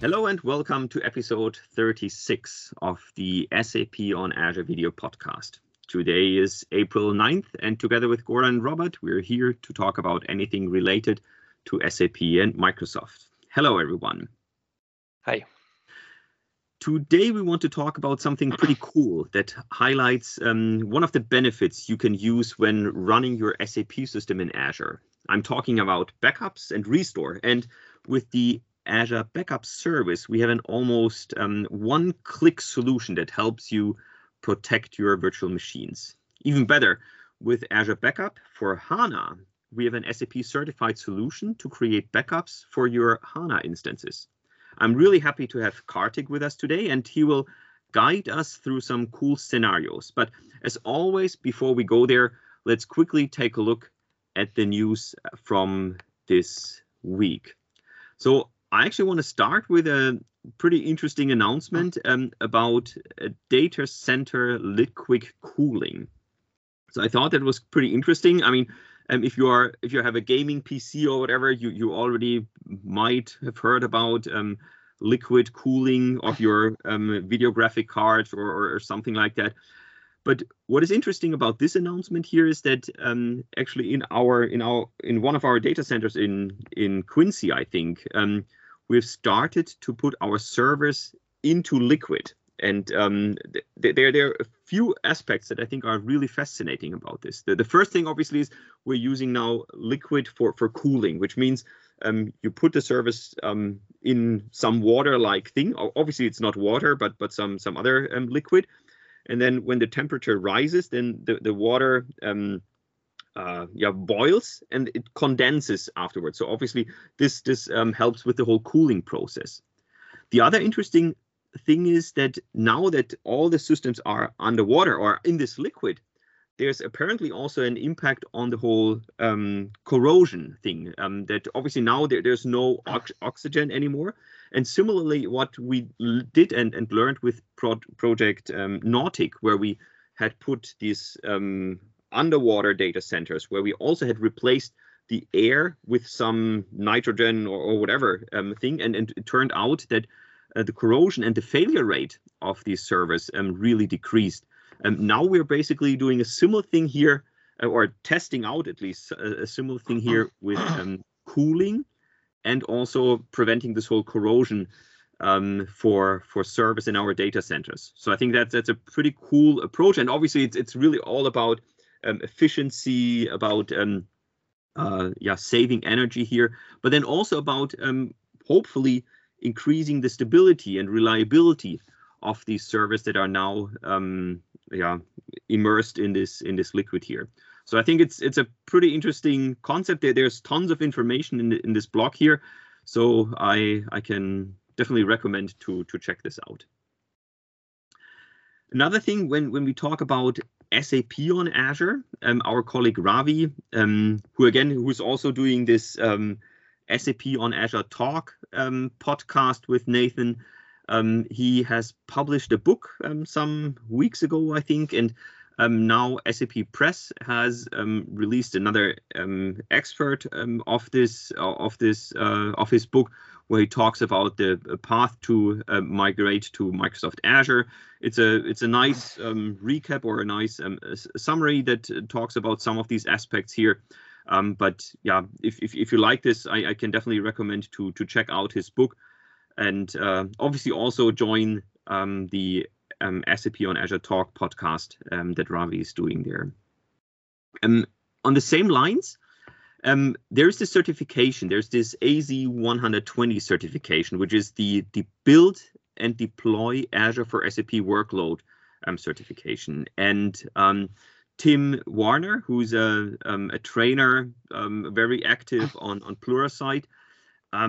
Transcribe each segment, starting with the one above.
Hello and welcome to episode 36 of the SAP on Azure video podcast. Today is April 9th, and together with Gora and Robert, we're here to talk about anything related to SAP and Microsoft. Hello, everyone. Hi. Today, we want to talk about something pretty cool that highlights one of the benefits you can use when running your SAP system in Azure. I'm talking about backups and restore, and with the Azure Backup Service, we have an almost one-click solution that helps you protect your virtual machines. Even better, with Azure Backup for HANA, we have an SAP-certified solution to create backups for your HANA instances. I'm really happy to have Kartik with us today, and he will guide us through some cool scenarios. But as always, before we go there, let's quickly take a look at the news from this week. So I actually want to start with a pretty interesting announcement about data center liquid cooling. So I thought that was pretty interesting. I mean, if you have a gaming PC or whatever, you already might have heard about liquid cooling of your video graphic cards or something like that. But what is interesting about this announcement here is that actually in one of our data centers in Quincy, I think, we've started to put our servers into liquid, and there are a few aspects that I think are really fascinating about this. The first thing, obviously, is we're using now liquid for cooling, which means you put the servers in some water-like thing. Obviously, it's not water, but some other liquid. And then when the temperature rises, then the water boils and it condenses afterwards. So obviously this helps with the whole cooling process. The other interesting thing is that now that all the systems are underwater or in this liquid, there's apparently also an impact on the whole corrosion thing, that obviously now there's no oxygen anymore. And similarly, what we did and learned with Project Nautic, where we had put these underwater data centers, where we also had replaced the air with some nitrogen or whatever thing. And it turned out that the corrosion and the failure rate of these servers really decreased. Now we're basically doing a similar thing here, or testing out at least a similar thing here with cooling and also preventing this whole corrosion for service in our data centers. So I think that's a pretty cool approach. And obviously, it's really all about efficiency, about saving energy here, but then also about hopefully increasing the stability and reliability of these servers that are now immersed in this liquid here. So I think it's a pretty interesting concept. There's tons of information in this blog here, so I can definitely recommend to check this out. Another thing, when we talk about SAP on Azure, our colleague Ravi, who's also doing this SAP on Azure Talk podcast with Nathan. He has published a book some weeks ago, I think, and now SAP Press has released another excerpt of his book, where he talks about the path to migrate to Microsoft Azure. It's a nice recap or a nice summary that talks about some of these aspects here. If you like this, I can definitely recommend to check out his book. And obviously also join the SAP on Azure Talk podcast that Ravi is doing there. On the same lines, there's this certification. There's this AZ 120 certification, which is the Build and Deploy Azure for SAP Workload certification. And Tim Warner, who's a trainer, very active on Pluralsight,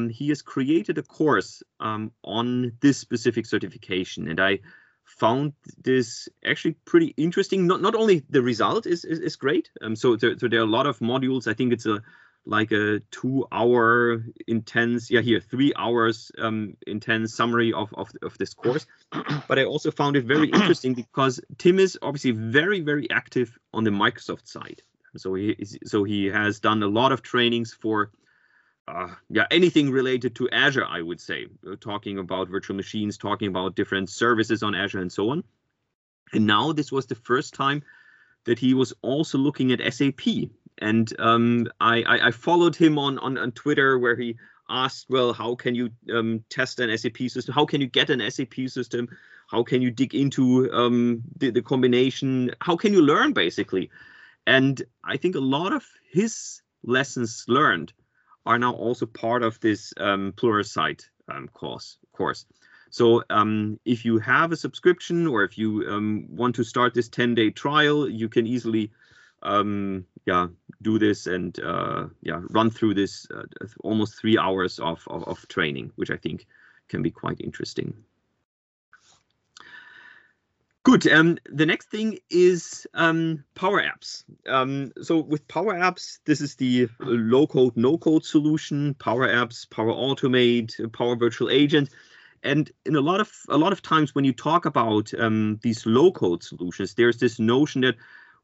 he has created a course on this specific certification, and I found this actually pretty interesting. Not only the result is great, so there are a lot of modules. I think it's like a 2-hour intense, 3 hours intense summary of this course. But I also found it very interesting because Tim is obviously very, very active on the Microsoft side. So he has done a lot of trainings for anything related to Azure, I would say, talking about virtual machines, talking about different services on Azure and so on. And now this was the first time that he was also looking at SAP. And I followed him on Twitter, where he asked, well, how can you test an SAP system? How can you get an SAP system? How can you dig into the combination? How can you learn, basically? And I think a lot of his lessons learned are now also part of this Pluralsight course. So if you have a subscription, or if you want to start this 10-day trial, you can easily do this and run through this almost 3 hours of training, which I think can be quite interesting. Good. The next thing is Power Apps. So with Power Apps, this is the low-code, no-code solution. Power Apps, Power Automate, Power Virtual Agent, and in a lot of times when you talk about these low-code solutions, there's this notion that,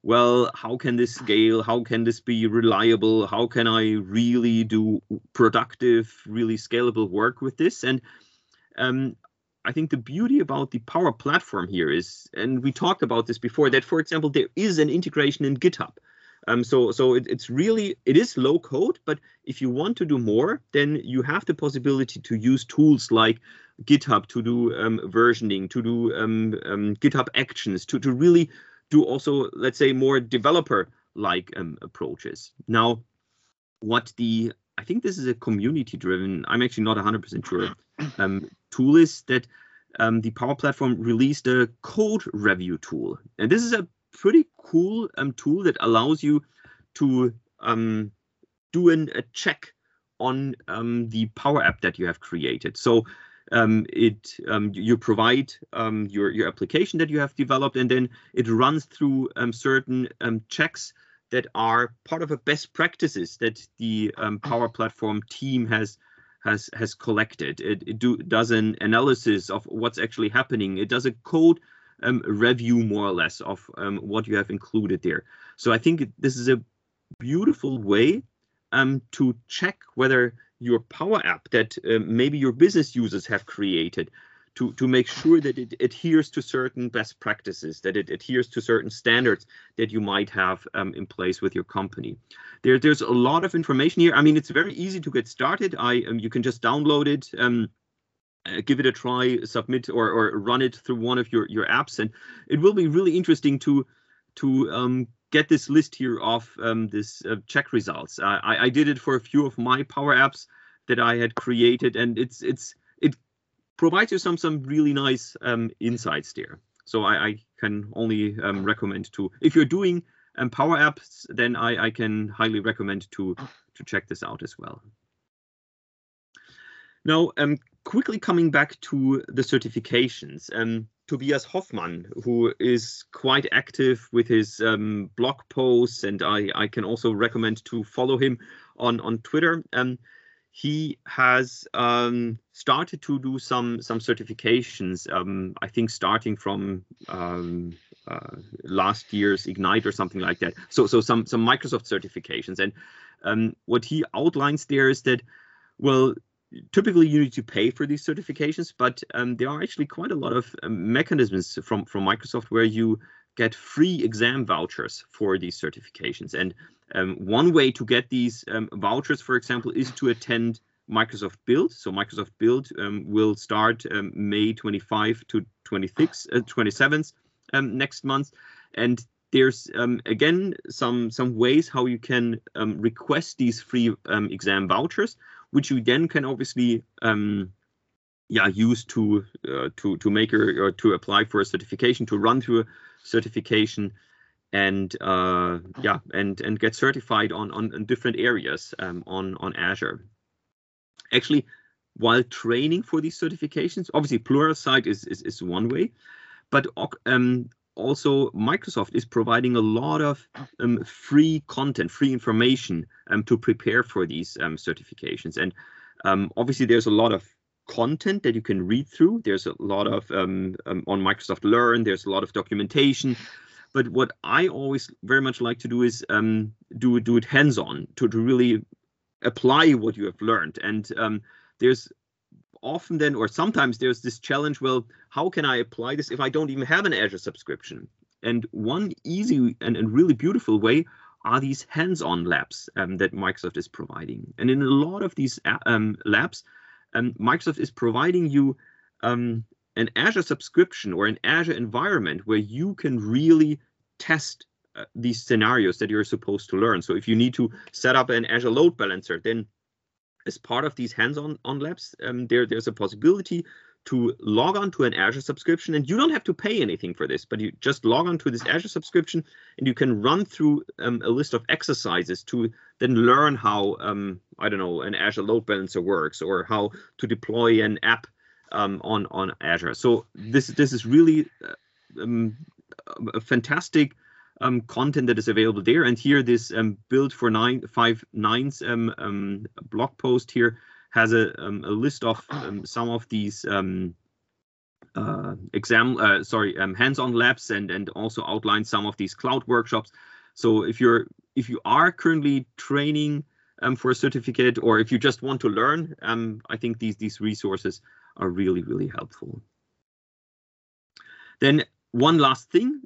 well, how can this scale? How can this be reliable? How can I really do productive, really scalable work with this? And I think the beauty about the Power Platform here is, and we talked about this before, that, for example, there is an integration in GitHub. So it is low code, but if you want to do more, then you have the possibility to use tools like GitHub to do versioning, to do GitHub Actions, to really do also, let's say, more developer-like approaches. Now, I think this is a community-driven, I'm actually not 100% sure, tool is that the Power Platform released a code review tool. And this is a pretty cool tool that allows you to do a check on the Power App that you have created. So you provide your application that you have developed, and then it runs through certain checks that are part of a best practices that the Power Platform team has collected. It does an analysis of what's actually happening. It does a code review, more or less, of what you have included there. So I think this is a beautiful way to check whether your Power App that maybe your business users have created, to make sure that it adheres to certain best practices, that it adheres to certain standards that you might have in place with your company. There's a lot of information here. I mean, it's very easy to get started. You can just download it, give it a try, submit or run it through one of your apps, and it will be really interesting to get this list here of this check results. I did it for a few of my Power Apps that I had created, and it provides you some really nice insights there. So I can only recommend to, if you're doing Power Apps, then I can highly recommend to check this out as well. Now, quickly coming back to the certifications, Tobias Hoffmann, who is quite active with his blog posts, and I can also recommend to follow him on Twitter. He has started to do some certifications, I think starting from last year's Ignite or something like that. So some Microsoft certifications. And what he outlines there is that, well, typically you need to pay for these certifications, but there are actually quite a lot of mechanisms from Microsoft where you get free exam vouchers for these certifications. And one way to get these vouchers, for example, is to attend Microsoft Build. So Microsoft Build will start May 25 to 27th next month. And there's, again, some ways how you can request these free exam vouchers, which you then can obviously use to make or to apply for a certification, to run through a certification, and and get certified on different areas on Azure. Actually, while training for these certifications, obviously Pluralsight is one way, but also Microsoft is providing a lot of free content, free information to prepare for these certifications. And obviously there's a lot of content that you can read through. There's a lot of on Microsoft Learn, there's a lot of documentation. But what I always very much like to do is do it hands-on, to really apply what you have learned. And there's often then, or sometimes there's this challenge, well, how can I apply this if I don't even have an Azure subscription? And one easy and really beautiful way are these hands-on labs that Microsoft is providing. And in a lot of these labs, Microsoft is providing you an Azure subscription or an Azure environment where you can really test these scenarios that you're supposed to learn. So if you need to set up an Azure load balancer, then as part of these hands-on labs, there's a possibility to log on to an Azure subscription, and you don't have to pay anything for this, but you just log on to this Azure subscription and you can run through a list of exercises to then learn how, I don't know, an Azure load balancer works or how to deploy an app on Azure. So this is really a fantastic content that is available there. And here this Build for 959's blog post here has a list of some of these hands-on labs and also outlines some of these cloud workshops. So if you are currently training for a certificate, or if you just want to learn, I think these resources are really, really helpful. Then one last thing.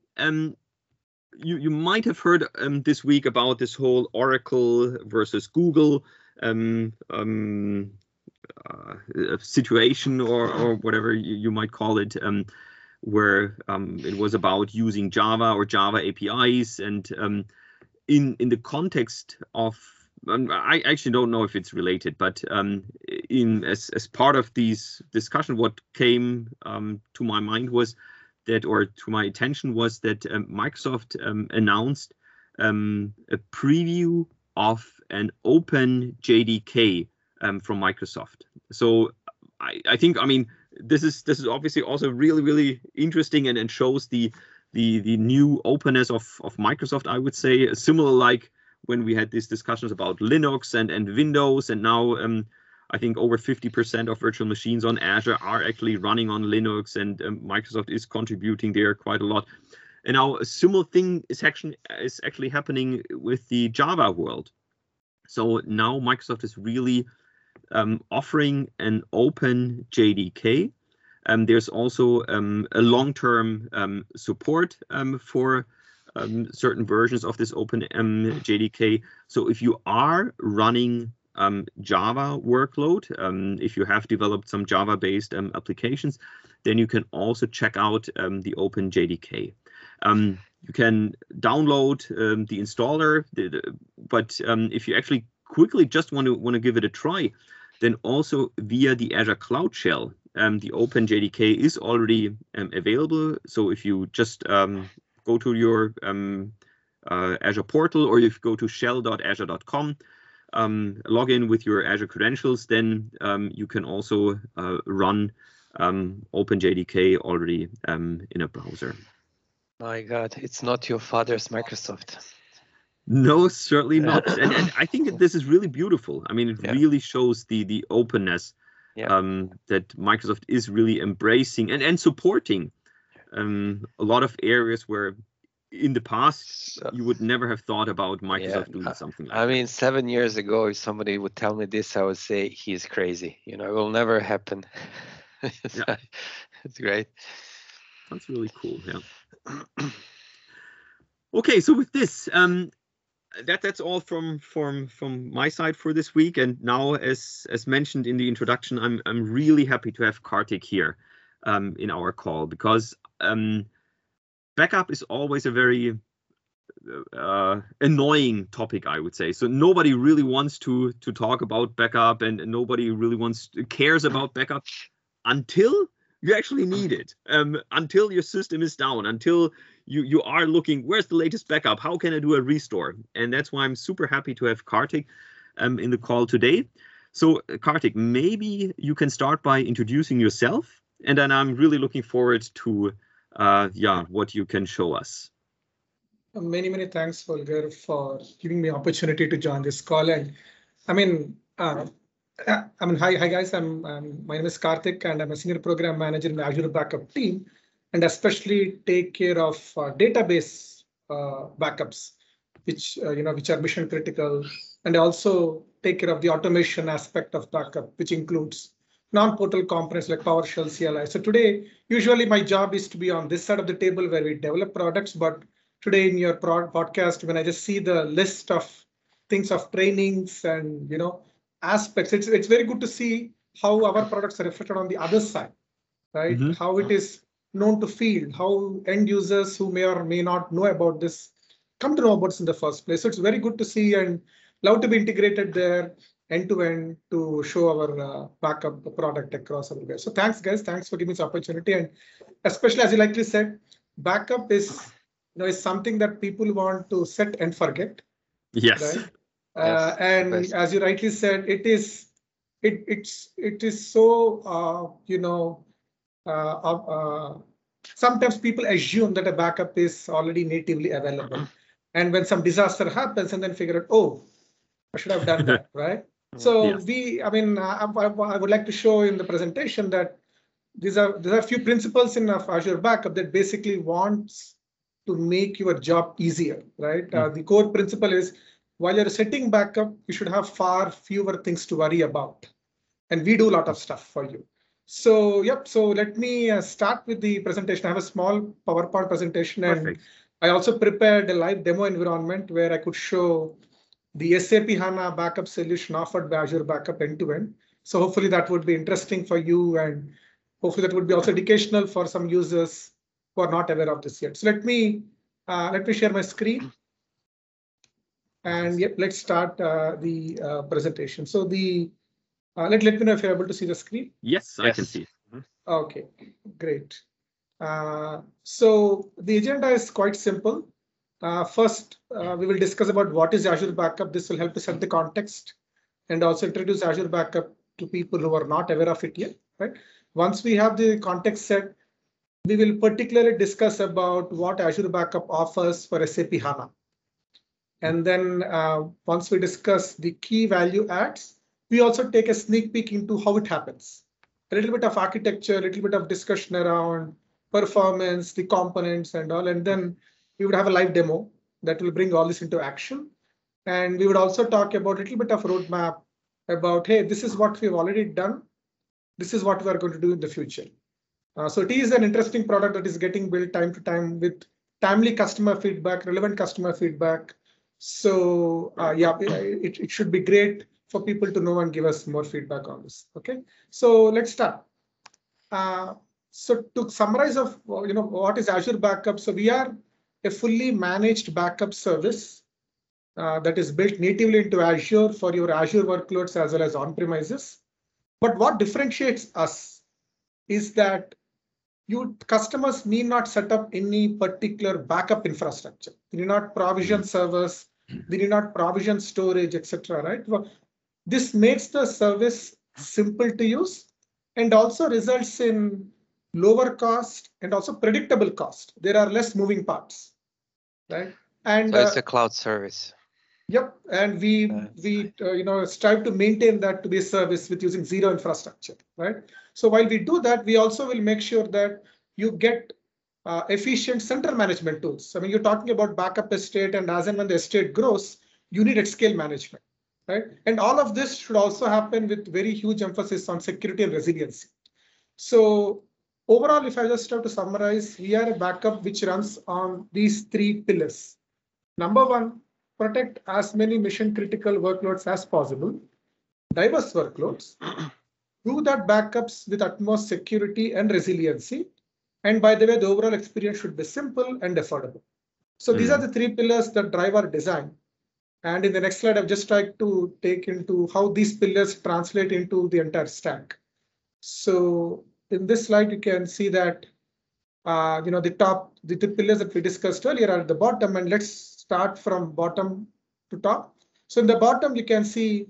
You might have heard this week about this whole Oracle versus Google situation or whatever you might call it, where it was about using Java or Java APIs. And in the context of, I actually don't know if it's related, but as part of these discussion, what came to my mind was that, or to my attention was that Microsoft announced a preview of an OpenJDK from Microsoft. So I think, I mean, this is obviously also really, really interesting and shows the new openness of Microsoft, I would say, similar like when we had these discussions about Linux and Windows, and now I think over 50% of virtual machines on Azure are actually running on Linux, and Microsoft is contributing there quite a lot. And now a similar thing is actually happening with the Java world. So now Microsoft is really offering an open JDK. There's also a long-term support for certain versions of this open JDK. So if you are running Java workload, if you have developed some Java-based applications, then you can also check out the OpenJDK. You can download the installer, but if you actually quickly just want to give it a try, then also via the Azure Cloud Shell, the OpenJDK is already available. So if you just go to your Azure portal, or if you go to shell.azure.com, log in with your Azure credentials, then you can also run OpenJDK already in a browser. My God, it's not your father's Microsoft. No, certainly not. And I think this is really beautiful. I mean, it really shows the openness that Microsoft is really embracing and supporting a lot of areas where in the past, you would never have thought about Microsoft doing something like that. I mean, 7 years ago, if somebody would tell me this, I would say he's crazy. You know, it will never happen. It's great. That's really cool. Yeah. Okay, so with this, that's all from my side for this week. And now, as mentioned in the introduction, I'm really happy to have Kartik here in our call, because backup is always a very annoying topic, I would say. So nobody really wants to talk about backup, and nobody really cares about backup until you actually need it, until your system is down, until you are looking, where's the latest backup? How can I do a restore? And that's why I'm super happy to have Kartik in the call today. So Kartik, maybe you can start by introducing yourself, and then I'm really looking forward to what you can show us. Many thanks, Holger, for giving me opportunity to join this call. And hi guys. My name is Kartik, and I'm a senior program manager in the Azure Backup team, and especially take care of database backups. which are mission critical, and also take care of the automation aspect of backup, which includes non-portal components like PowerShell, CLI. So today, usually my job is to be on this side of the table where we develop products, but today in your podcast, when I just see the list of things of trainings and aspects, it's very good to see how our products are reflected on the other side, right? Mm-hmm. How it is known to feel, how end users who may or may not know about this come to know about this in the first place. So it's very good to see and love to be integrated there end-to-end to show our backup product across everywhere. So thanks, guys. Thanks for giving us the opportunity. And especially as you likely said, backup is something that people want to set and forget. Yes. Right? Yes. And as you rightly said, it is so, sometimes people assume that a backup is already natively available. Mm-hmm. And when some disaster happens and then figure out, oh, I should have done that, right? So yes. I would like to show in the presentation that there are a few principles in Azure Backup that basically wants to make your job easier, right? Mm-hmm. The core principle is while you're setting backup, you should have far fewer things to worry about. And we do a lot of stuff for you. So, yep. So let me start with the presentation. I have a small PowerPoint presentation. Perfect. And I also prepared a live demo environment where I could show the SAP HANA backup solution offered by Azure Backup end-to-end. So hopefully that would be interesting for you, and hopefully that would be also educational for some users who are not aware of this yet. So let me share my screen, and yep, let's start the presentation. So let me know if you're able to see the screen. Yes. I can see. Mm-hmm. Okay, great. So the agenda is quite simple. First, we will discuss about what is Azure Backup. This will help to set the context and also introduce Azure Backup to people who are not aware of it yet, right? Once we have the context set, we will particularly discuss about what Azure Backup offers for SAP HANA. And then once we discuss the key value adds, we also take a sneak peek into how it happens. A little bit of architecture, a little bit of discussion around performance, the components and all, and then we would have a live demo that will bring all this into action. And we would also talk about a little bit of roadmap about, hey, this is what we've already done. This is what we're going to do in the future. So it is an interesting product that is getting built time to time with timely customer feedback, relevant customer feedback. So it should be great for people to know and give us more feedback on this. Okay, so let's start. So to summarize of, what is Azure Backup? So we are a fully managed backup service that is built natively into Azure for your Azure workloads as well as on-premises. But what differentiates us is that customers need not set up any particular backup infrastructure. They need not provision servers, they need not provision storage, etc. Right? Well, this makes the service simple to use and also results in lower cost and also predictable cost. There are less moving parts, right? And so it's a cloud service. Yep, and we strive to maintain that to be a service with using zero infrastructure, right? So while we do that, we also will make sure that you get efficient central management tools. I mean, you're talking about backup estate, and as and when the estate grows, you need at scale management, right? And all of this should also happen with very huge emphasis on security and resiliency. So overall, if I just have to summarize, we are a backup which runs on these three pillars. Number one, protect as many mission-critical workloads as possible, diverse workloads, do that backups with utmost security and resiliency. And by the way, the overall experience should be simple and affordable. So these are the three pillars that drive our design. And in the next slide, I've just tried to take into how these pillars translate into the entire stack. So in this slide, you can see that the pillars that we discussed earlier are at the bottom, and let's start from bottom to top. So in the bottom, you can see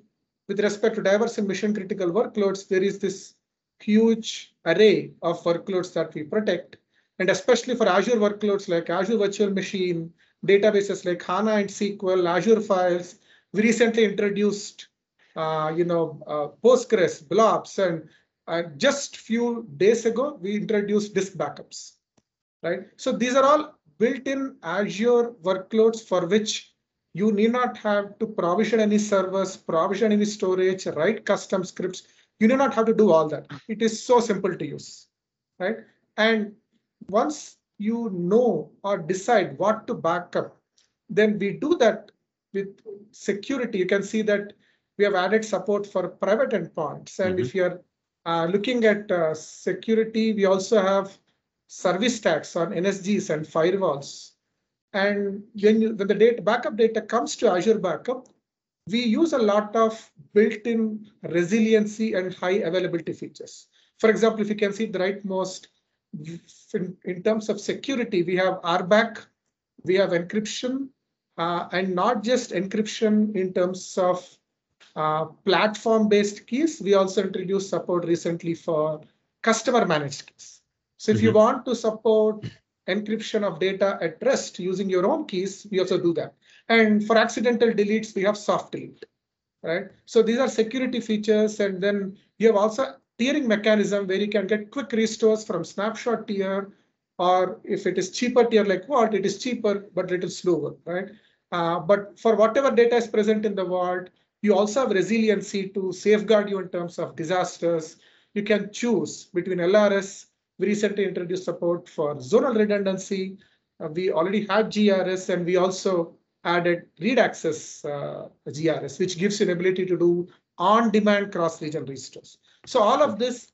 with respect to diverse and mission critical workloads, there is this huge array of workloads that we protect, and especially for Azure workloads like Azure Virtual Machine, databases like HANA and SQL, Azure Files. We recently introduced, Postgres, blobs, and just few days ago, we introduced disk backups, right? So these are all built-in Azure workloads for which You need not have to provision any servers, provision any storage, write custom scripts. You do not have to do all that. It is so simple to use, right? And once you know or decide what to back up, then we do that with security. You can see that we have added support for private endpoints. And if you're looking at security, we also have service stacks on NSGs and firewalls. And when the backup data comes to Azure Backup, we use a lot of built-in resiliency and high availability features. For example, if you can see the rightmost, in terms of security, we have RBAC, we have encryption, and not just encryption in terms of platform-based keys. We also introduced support recently for customer-managed keys. So if you want to support encryption of data at rest using your own keys, we also do that. And for accidental deletes, we have soft delete, right? So these are security features. And then you have also tiering mechanism where you can get quick restores from snapshot tier, or if it is cheaper tier like Vault, it is cheaper, but little slower, right? But for whatever data is present in the Vault, you also have resiliency to safeguard you in terms of disasters. You can choose between LRS. We recently introduced support for zonal redundancy. We already had GRS, and we also added read access GRS, which gives you an ability to do on-demand cross-region restores. So all of this,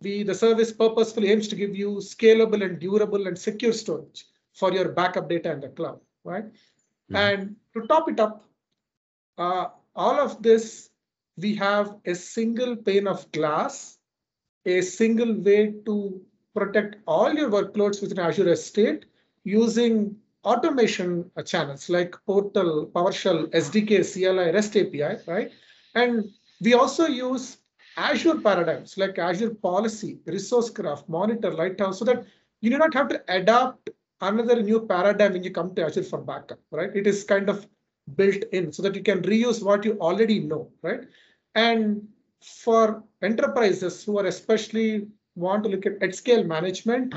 the service purposefully aims to give you scalable and durable and secure storage for your backup data in the cloud, right? And to top it up, all of this, we have a single pane of glass, a single way to protect all your workloads within Azure estate using automation channels like Portal, PowerShell, SDK, CLI, REST API, right? And we also use Azure paradigms like Azure Policy, Resource Graph, Monitor, Lighthouse, so that you do not have to adapt another new paradigm when you come to Azure for backup, right? It is kind of built in so that you can reuse what you already know, right? And for enterprises who are especially want to look at scale management,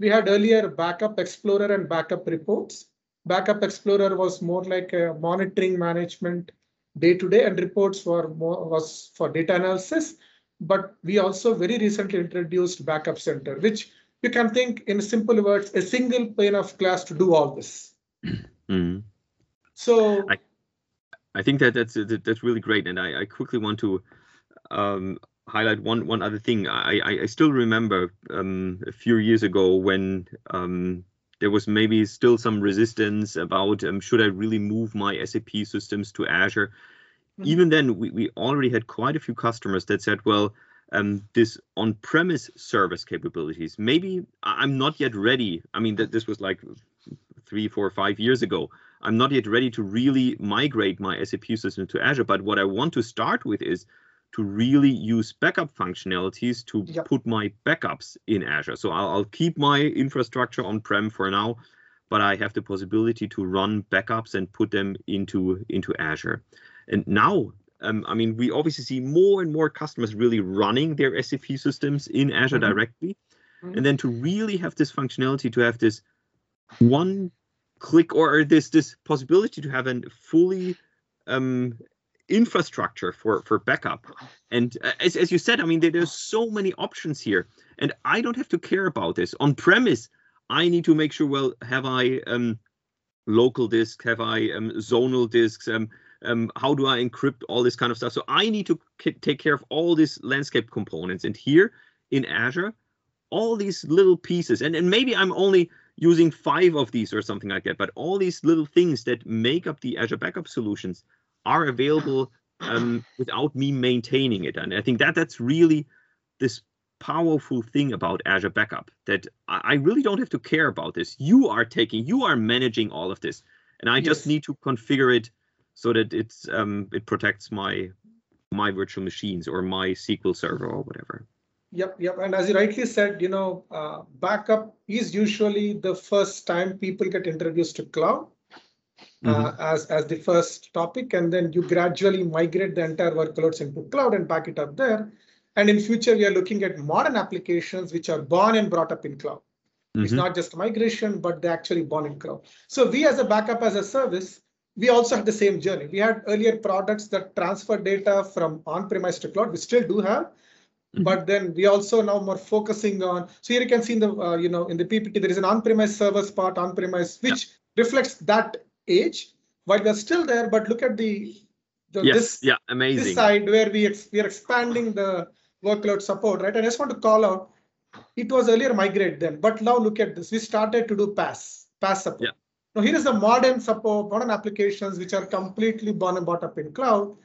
we had earlier Backup Explorer and Backup Reports. Backup Explorer was more like a monitoring management day-to-day, and Reports was for data analysis. But we also very recently introduced Backup Center, which you can think in simple words, a single pane of glass to do all this. So I think that's really great. And I quickly want to highlight one other thing. I still remember a few years ago when there was maybe still some resistance about should I really move my SAP systems to Azure. Even then, we already had quite a few customers that said, well, this on-premise service capabilities, maybe I'm not yet ready. I mean, this was like 3, 4, 5 years ago. I'm not yet ready to really migrate my SAP system to Azure, but what I want to start with is to really use backup functionalities to put my backups in Azure. So I'll keep my infrastructure on-prem for now, but I have the possibility to run backups and put them into Azure. And now, I mean, we obviously see more and more customers really running their SAP systems in Azure directly. And then to really have this functionality, to have this one click, or this possibility to have a fully infrastructure for backup. And as you said, I mean, there's so many options here, and I don't have to care about this. On premise, I need to make sure, well, have I local disks? Have I zonal disks? How do I encrypt all this kind of stuff? So I need to take care of all these landscape components. And here in Azure, all these little pieces, and maybe I'm only using 5 of these or something like that, but all these little things that make up the Azure backup solutions are available without me maintaining it. And I think that's really this powerful thing about Azure Backup, that I really don't have to care about this. You are managing all of this, and I just need to configure it so that it's it protects my virtual machines or my SQL server or whatever. Yep. And as you rightly said, backup is usually the first time people get introduced to cloud. As the first topic, and then you gradually migrate the entire workloads into cloud and back it up there. And in future, we are looking at modern applications which are born and brought up in cloud. It's not just migration, but they're actually born in cloud. So we as a backup as a service, we also had the same journey. We had earlier products that transfer data from on-premise to cloud. We still do have, but then we also now more focusing on. So here you can see in the in the PPT there is an on-premise servers part, on-premise, which reflects that age. While we're still there, but look at this side where we are expanding the workload support, right? I just want to call out. It was earlier migrate then, but now look at this. We started to do pass support. Yeah. Now here is the modern support, modern applications which are completely born and brought up in cloud,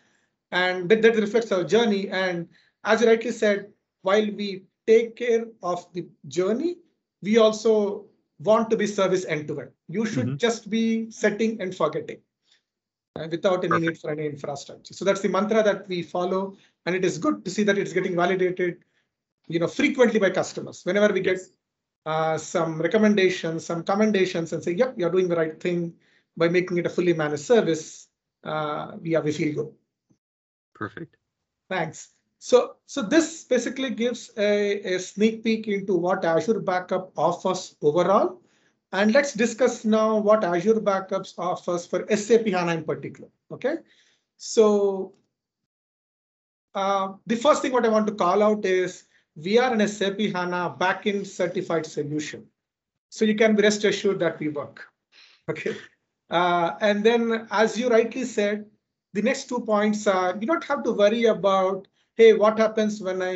and that reflects our journey. And as you rightly said, while we take care of the journey, we also want to be service end to end. You should just be setting and forgetting, without any need for any infrastructure. So that's the mantra that we follow, and it is good to see that it's getting validated, frequently by customers. Whenever we get some recommendations, some commendations, and say, "Yep, you're doing the right thing by making it a fully managed service," we feel good. Perfect. Thanks. So this basically gives a sneak peek into what Azure Backup offers overall. And let's discuss now what Azure Backups offers for SAP HANA in particular. Okay. So the first thing what I want to call out is we are an SAP HANA backend certified solution. So you can rest assured that we work. Okay. And then as you rightly said, the next 2 points are you don't have to worry about, hey, what happens when I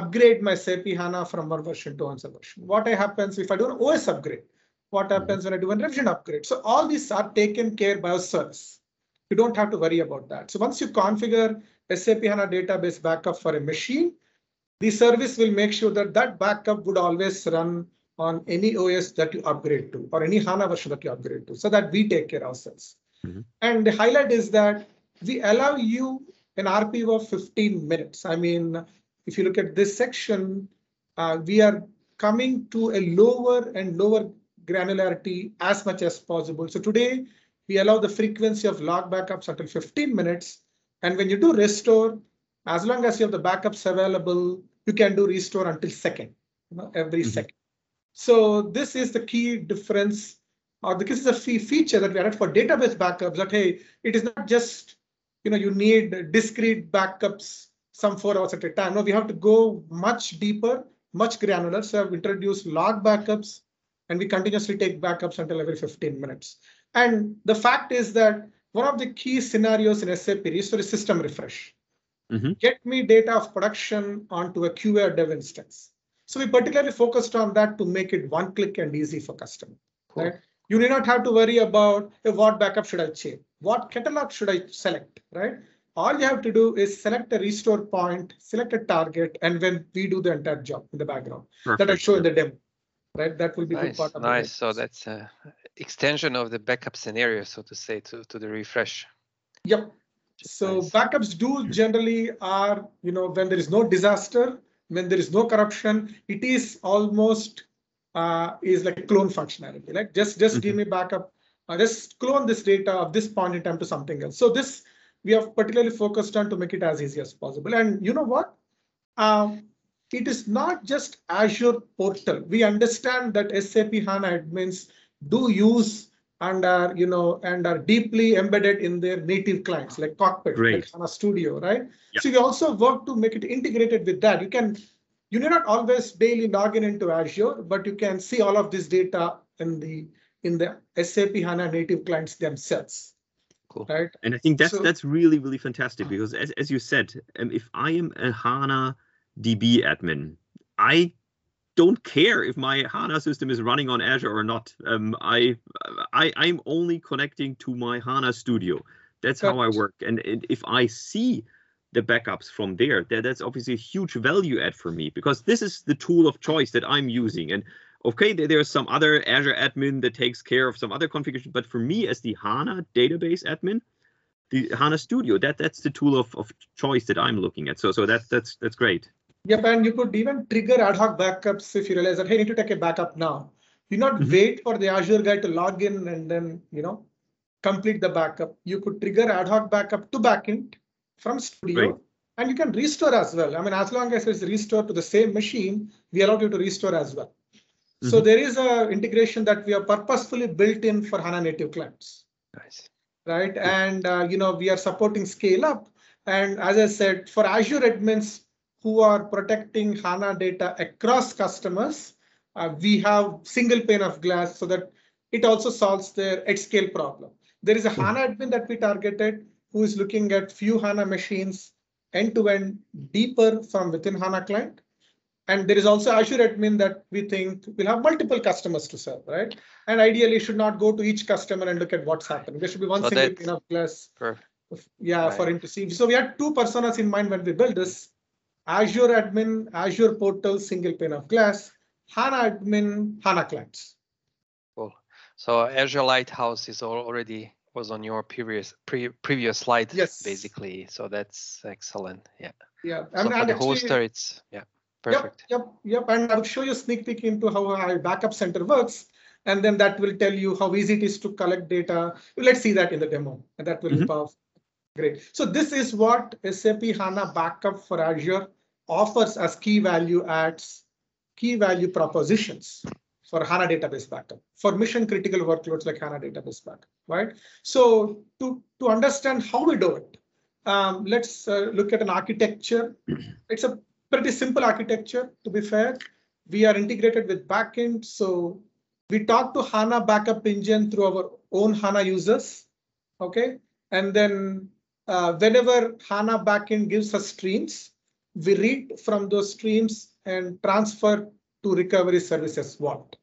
upgrade my SAP HANA from one version to another version? What happens if I do an OS upgrade? What happens when I do an revision upgrade? So all these are taken care by our service. You don't have to worry about that. So once you configure SAP HANA database backup for a machine, the service will make sure that that backup would always run on any OS that you upgrade to or any HANA version that you upgrade to, so that we take care of ourselves. And the highlight is that we allow you an RPO of 15 minutes. I mean, if you look at this section, we are coming to a lower and lower granularity as much as possible. So today, we allow the frequency of log backups until 15 minutes. And when you do restore, as long as you have the backups available, you can do restore until second, every second. So this is the key difference, or this is a feature that we added for database backups, that, hey, it is not just you need discrete backups some 4 hours at a time. No, we have to go much deeper, much granular. So I've introduced log backups, and we continuously take backups until every 15 minutes. And the fact is that one of the key scenarios in SAP Restore is system refresh. Get me data of production onto a QA or dev instance. So we particularly focused on that to make it one click and easy for customer. Cool. Right? You need not have to worry about what backup should I change, what catalog should I select, right? All you have to do is select a restore point, select a target, and when we do the entire job in the background. Perfect. That I show in the demo, right? That will be nice, part of nice. So that's an extension of the backup scenario, so to say, to the refresh. Yep. So nice. Backups do generally are, when there is no disaster, when there is no corruption, it is almost is like a clone functionality, like just give me backup, just clone this data of this point in time to something else. So this we have particularly focused on to make it as easy as possible. And you know what? It is not just Azure portal. We understand that SAP HANA admins do use and are deeply embedded in their native clients like Cockpit, like HANA Studio, right? So we also work to make it integrated with that. You need not always daily log in into Azure, but you can see all of this data in the SAP HANA native clients themselves. Cool. Right. And I think that's really, really fantastic, because as you said, if I am a HANA DB admin, I don't care if my HANA system is running on Azure or not. I'm only connecting to my HANA Studio. That's how I work. And if I see the backups from there, that's obviously a huge value add for me, because this is the tool of choice that I'm using. And okay, there's some other Azure admin that takes care of some other configuration, but for me as the HANA database admin, the HANA Studio, that's the tool of choice that I'm looking at. So that's great. Yep, and you could even trigger ad hoc backups if you realize that, hey, I need to take a backup now. You not wait for the Azure guy to log in and then complete the backup. You could trigger ad hoc backup to backend from Studio, and you can restore as well. I mean, as long as it's restored to the same machine, we allow you to restore as well. So there is an integration that we have purposefully built in for HANA native clients. Nice. right? And we are supporting scale up. And as I said, for Azure admins who are protecting HANA data across customers, we have single pane of glass so that it also solves their at scale problem. There is a HANA admin that we targeted who is looking at few HANA machines end to end deeper from within HANA client. And there is also Azure admin that we think will have multiple customers to serve, right? And ideally should not go to each customer and look at what's happening. There should be one single pane of glass. Perfect. Yeah, right. For him to see. So we had two personas in mind when we built this. Azure admin, Azure portal, single pane of glass, HANA admin, HANA clients. Cool. So Azure Lighthouse is already was on your previous slide, yes, basically. So that's excellent. Yeah. Yeah. So and the hoster, it's yeah, perfect. Yep. And I'll show you a sneak peek into how our Backup Center works. And then that will tell you how easy it is to collect data. Let's see that in the demo. And that will be powerful. Great. So this is what SAP HANA Backup for Azure offers as key value adds, key value propositions for HANA database backup, for mission critical workloads like HANA database backup, right? So to understand how we do it, let's look at an architecture. It's a pretty simple architecture, to be fair. We are integrated with backend. So we talk to HANA Backup Engine through our own HANA users, okay? And then whenever HANA backend gives us streams, we read from those streams and transfer to Recovery Services vault.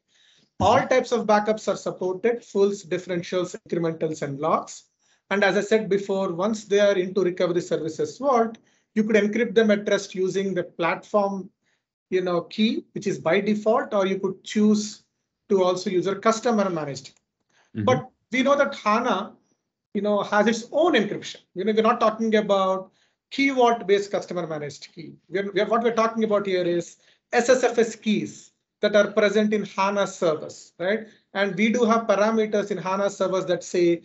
All types of backups are supported, fulls, differentials, incrementals, and logs. And as I said before, once they are into Recovery Services vault, you could encrypt them at rest using the platform key, which is by default, or you could choose to also use a customer managed. But we know that HANA has its own encryption. We're not talking about key vault based customer managed key. What we're talking about here is SSFS keys that are present in HANA servers, right? And we do have parameters in HANA servers that say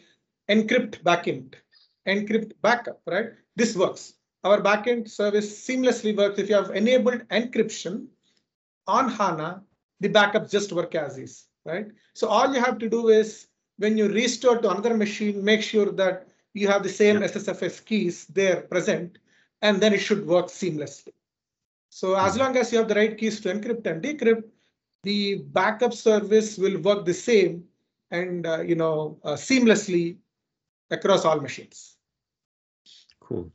encrypt backend, encrypt backup, right? This works. Our backend service seamlessly works. If you have enabled encryption on HANA, the backups just work as is, right? So all you have to do is when you restore to another machine, make sure that you have the same SSFS keys there present, and then it should work seamlessly. So as long as you have the right keys to encrypt and decrypt, the backup service will work the same and seamlessly across all machines. Cool.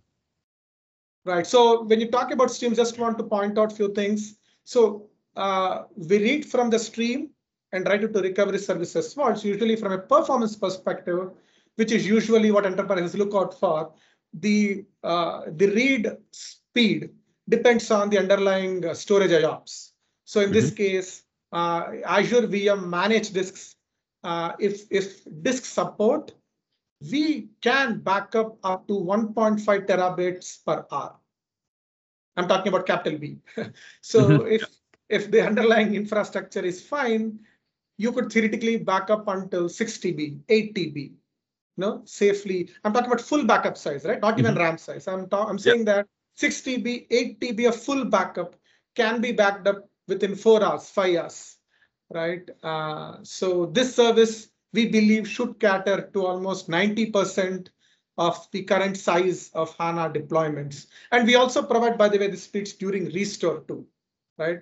Right. So when you talk about streams, just want to point out a few things. So we read from the stream and write it to Recovery Services vaults, usually from a performance perspective, which is usually what enterprises look out for. The read speed depends on the underlying storage IOPS. So in this case, Azure VM managed disks. If disk support, we can back up to 1.5 terabytes per hour. I'm talking about capital B. So if the underlying infrastructure is fine, you could theoretically back up until 6 TB, 8 TB, safely. I'm talking about full backup size, right? Not even RAM size. I'm saying that 6 TB, 8 TB of full backup can be backed up within 4 hours, 5 hours, right? So this service, we believe, should cater to almost 90% of the current size of HANA deployments. And we also provide, by the way, the speeds during restore too, right?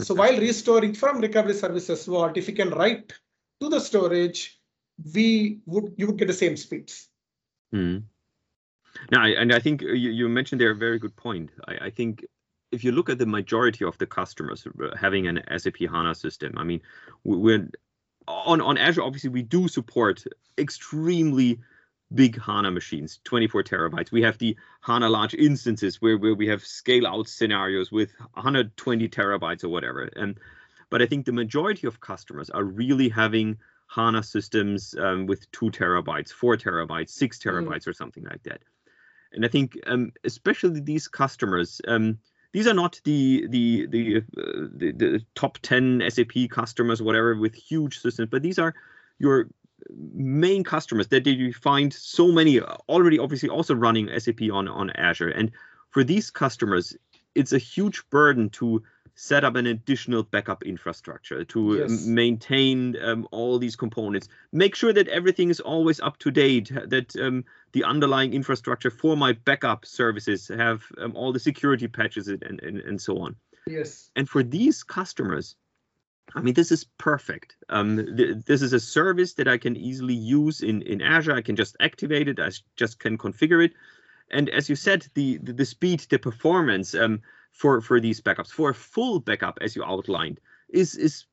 So while restoring from Recovery Services vault, if you can write to the storage, you would get the same speeds. Now, and I think you mentioned there a very good point. I think if you look at the majority of the customers having an SAP HANA system, I mean, we're on Azure, obviously, we do support extremely big HANA machines, 24 terabytes. We have the HANA large instances where we have scale out scenarios with 120 terabytes or whatever. But I think the majority of customers are really having HANA systems with 2 terabytes, 4 terabytes, 6 terabytes or something like that. And I think especially these customers, these are not the top 10 SAP customers, whatever, with huge systems, but these are your main customers that you find so many already obviously also running SAP on Azure. And for these customers, it's a huge burden to set up an additional backup infrastructure to maintain all these components. Make sure that everything is always up to date, that the underlying infrastructure for my backup services have all the security patches and so on. Yes. And for these customers, I mean, this is perfect. This is a service that I can easily use in Azure. I can just activate it. I just can configure it. And as you said, the speed, the performance for these backups, for a full backup, as you outlined, is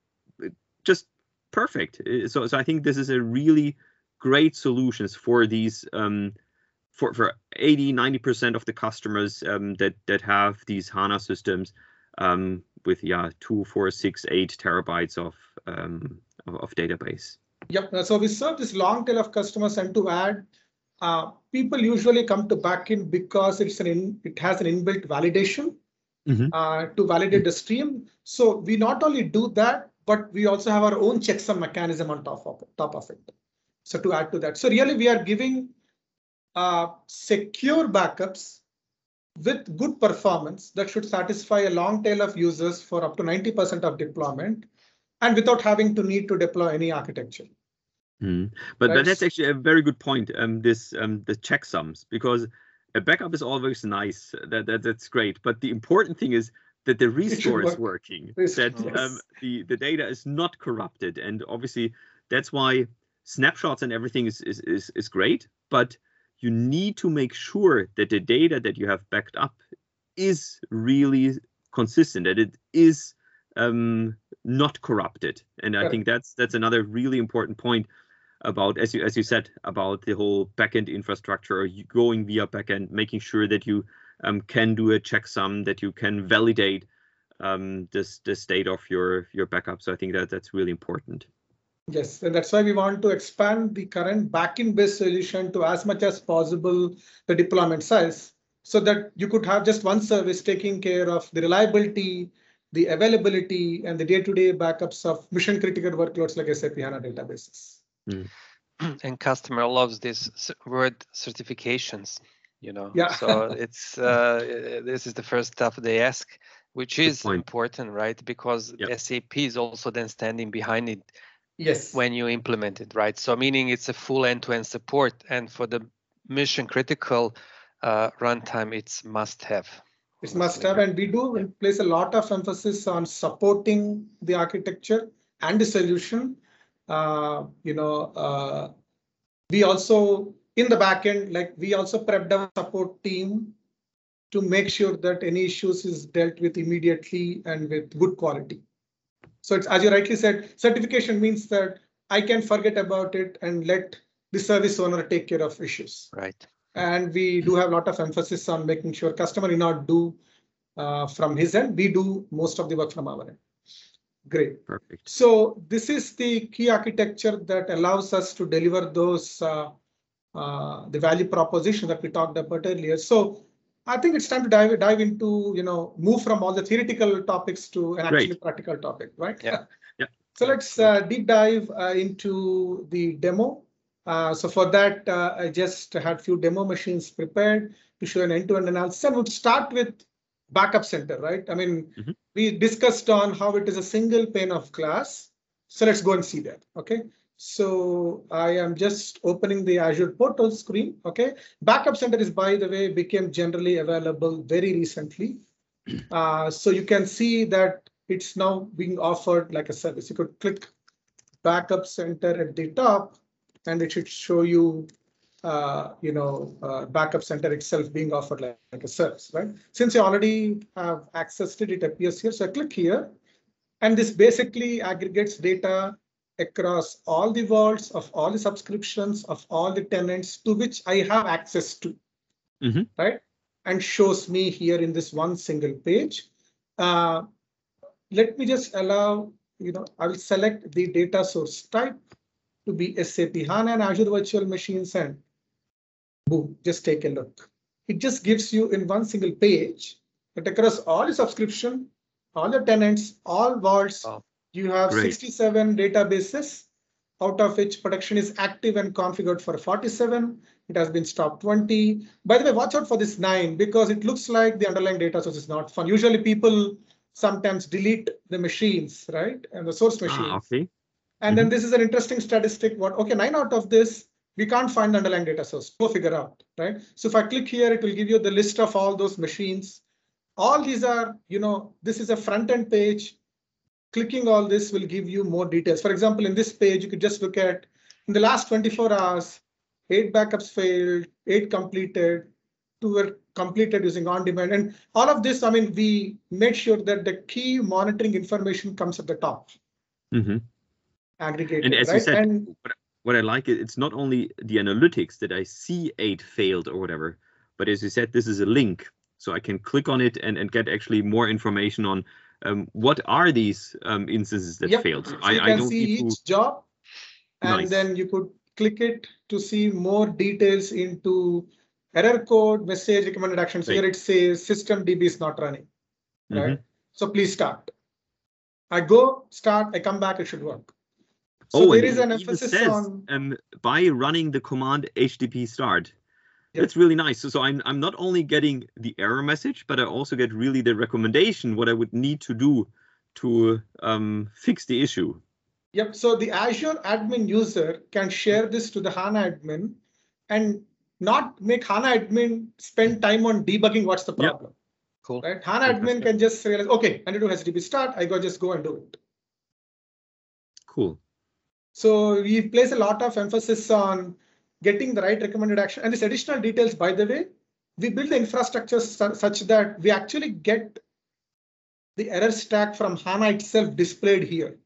just perfect. So I think this is a really great solution for these for 80–90% of the customers that have these HANA systems with 2, 4, 6, 8 terabytes of database. Yep. So we serve this long tail of customers, and to add, people usually come to backend because it has an inbuilt validation to validate the stream. So we not only do that, but we also have our own checksum mechanism on top of it. So to add to that, so really we are giving secure backups with good performance that should satisfy a long tail of users for up to 90% of deployment, and without having to need to deploy any architecture. Mm. But that's actually a very good point. The checksums, because a backup is always nice. That's great. But the important thing is that the restore is working. The data is not corrupted, and obviously that's why snapshots and everything is great. But you need to make sure that the data that you have backed up is really consistent, that it is not corrupted. And I think that's another really important point about, as you said, about the whole backend infrastructure, you going via backend, making sure that you can do a checksum, that you can validate the state of your backup. So I think that's really important. Yes, and that's why we want to expand the current backend-based solution to as much as possible the deployment size, so that you could have just one service taking care of the reliability, the availability, and the day-to-day backups of mission-critical workloads like SAP HANA databases. Mm. And customer loves this word certifications, you know. Yeah. So it's this is the first stuff they ask, which is important, right? Because SAP is also then standing behind it. Yes. When you implement it, right? So meaning it's a full end-to-end support, and for the mission-critical runtime, it's must-have. It's must-have, and we do place a lot of emphasis on supporting the architecture and the solution. We also, in the backend, like we also prepped our support team to make sure that any issues is dealt with immediately and with good quality. So it's, as you rightly said, certification means that I can forget about it and let the service owner take care of issues. Right. And we do have a lot of emphasis on making sure customer will not do from his end. We do most of the work from our end. Great. Perfect. So this is the key architecture that allows us to deliver those the value proposition that we talked about earlier. So I think it's time to dive into, move from all the theoretical topics to an actually practical topic, right? Yeah. So let's deep dive into the demo. So for that, I just had a few demo machines prepared to show an end-to-end analysis. And we'll start with Backup Center, right? I mean, we discussed on how it is a single pane of glass. So let's go and see that, okay? So I am just opening the Azure portal screen. Okay, Backup Center is, by the way, became generally available very recently. So you can see that it's now being offered like a service. You could click Backup Center at the top, and it should show you, Backup Center itself being offered like a service, right? Since you already have accessed it, it appears here. So I click here, and this basically aggregates data across all the vaults of all the subscriptions of all the tenants to which I have access to, right? And shows me here in this one single page. Let me just allow, I will select the data source type to be SAP HANA and Azure Virtual Machines, and boom, just take a look. It just gives you in one single page, but across all the subscription, all the tenants, all vaults, you have 67 databases, out of which production is active and configured for 47. It has been stopped 20. By the way, watch out for this 9, because it looks like the underlying data source is not fun. Usually people sometimes delete the machines, right? And the source machines. Okay. And then this is an interesting statistic. What? Okay, 9 out of this, we can't find the underlying data source. Go figure out, right? So if I click here, it will give you the list of all those machines. All these are, you know, this is a front end page. Clicking all this will give you more details. For example, in this page, you could just look at in the last 24 hours, 8 backups failed, 8 completed, 2 were completed using on-demand. And all of this, I mean, we made sure that the key monitoring information comes at the top. Aggregated, and as you said, and what I like is it's not only the analytics that I see 8 failed or whatever, but as you said, this is a link. So I can click on it and get actually more information on what are these instances that failed. So I can see each job, and then you could click it to see more details into error code, message, recommended actions. Here it says system DB is not running, right? So please start. I go, start, I come back, it should work. So there is an emphasis on by running the command HTTP start. That's really nice. So I'm not only getting the error message, but I also get really the recommendation what I would need to do to fix the issue. Yep. So the Azure admin user can share this to the HANA admin and not make HANA admin spend time on debugging what's the problem. Cool. Right? HANA admin can just realize, okay, I need to do HDB start. I go just go and do it. Cool. So we place a lot of emphasis on getting the right recommended action. And these additional details, by the way, we build the infrastructure such that we actually get the error stack from HANA itself displayed here.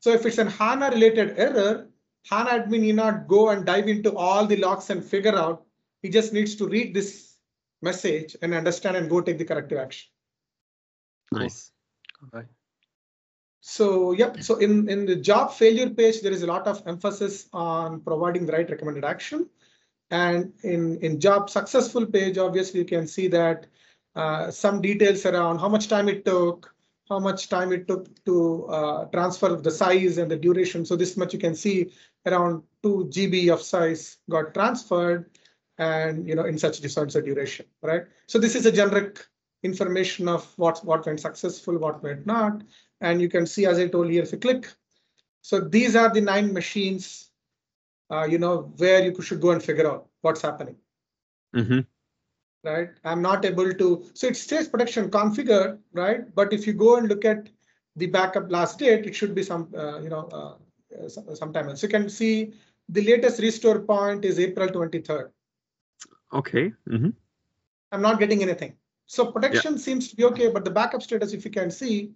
So if it's an HANA related error, HANA admin need not go and dive into all the logs and figure out. He just needs to read this message and understand and go take the corrective action. Nice. Okay. So, yep. So in the job failure page, there is a lot of emphasis on providing the right recommended action. And in job successful page, obviously, you can see that some details around how much time it took, to transfer the size and the duration. So this much you can see around 2 GB of size got transferred and, you know, in such a duration, right? So this is a generic information of what went successful, what went not. And you can see, as I told here, if you click. So these are the 9 machines, you know, where you should go and figure out what's happening. Right. I'm not able to. So it says protection configured, right? But if you go and look at the backup last date, it should be some, you know, sometime else. You can see the latest restore point is April 23rd. Okay. I'm not getting anything. So protection seems to be okay, but the backup status, if you can see,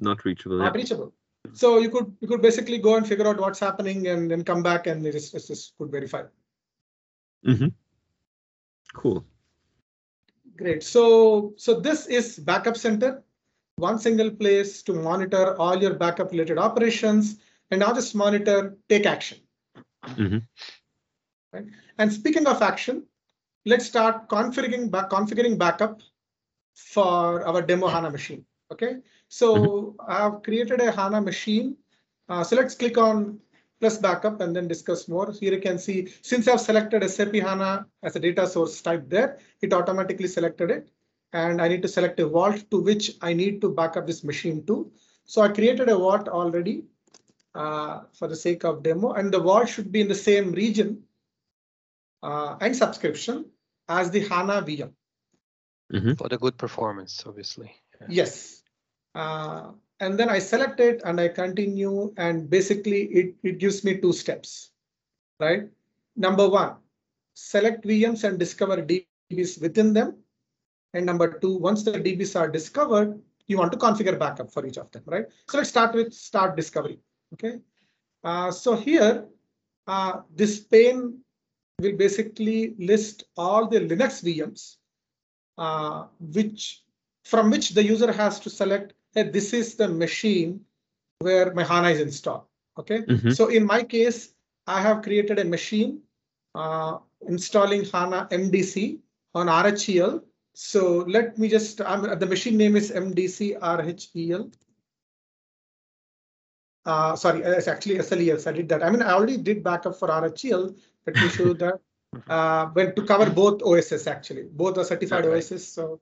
not reachable. Not reachable. So you could basically go and figure out what's happening and then come back and this could verify. Cool. Great. So this is Backup Center, one single place to monitor all your backup related operations and now just monitor, take action. Right. And speaking of action, let's start configuring backup for our demo HANA machine. Okay. So I've created a HANA machine. So let's click on plus backup and then discuss more. So here you can see, since I've selected SAP HANA as a data source type there, it automatically selected it. And I need to select a vault to which I need to back up this machine to. So I created a vault already for the sake of demo. And the vault should be in the same region and subscription as the HANA VM. For the good performance, obviously. Yeah. Yes. And then I select it and I continue, and basically it gives me 2 steps, right? Number 1, select VMs and discover DBs within them. And number 2, once the DBs are discovered, you want to configure backup for each of them, right? So let's start with start discovery, okay? So here, this pane will basically list all the Linux VMs, from which the user has to select, hey, this is the machine where my HANA is installed. Okay. So in my case, I have created a machine installing HANA MDC on RHEL. So let me just, the machine name is MDC RHEL. Sorry, it's actually SLES. I did that. I mean, I already did backup for RHEL. Let me show that. But to cover both OSs, actually, both are certified OSs. So.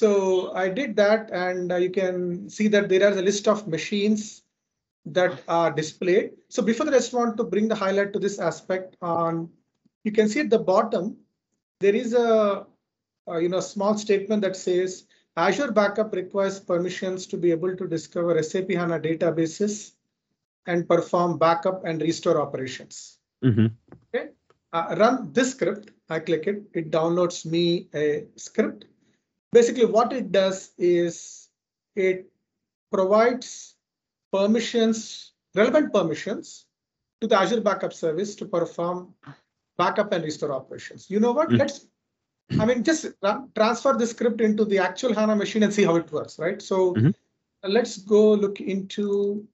So I did that, and you can see that there is a list of machines that are displayed. So before that, I just want to bring the highlight to this aspect. On you can see at the bottom there is a small statement that says Azure Backup requires permissions to be able to discover SAP HANA databases and perform backup and restore operations. Mm-hmm. Okay, run this script. I click it. It downloads me a script. Basically, what it does is it provides permissions, relevant permissions to the Azure Backup service to perform backup and restore operations. You know what? Mm-hmm. Just transfer the script into the actual HANA machine and see how it works, right? So mm-hmm. Let's go look into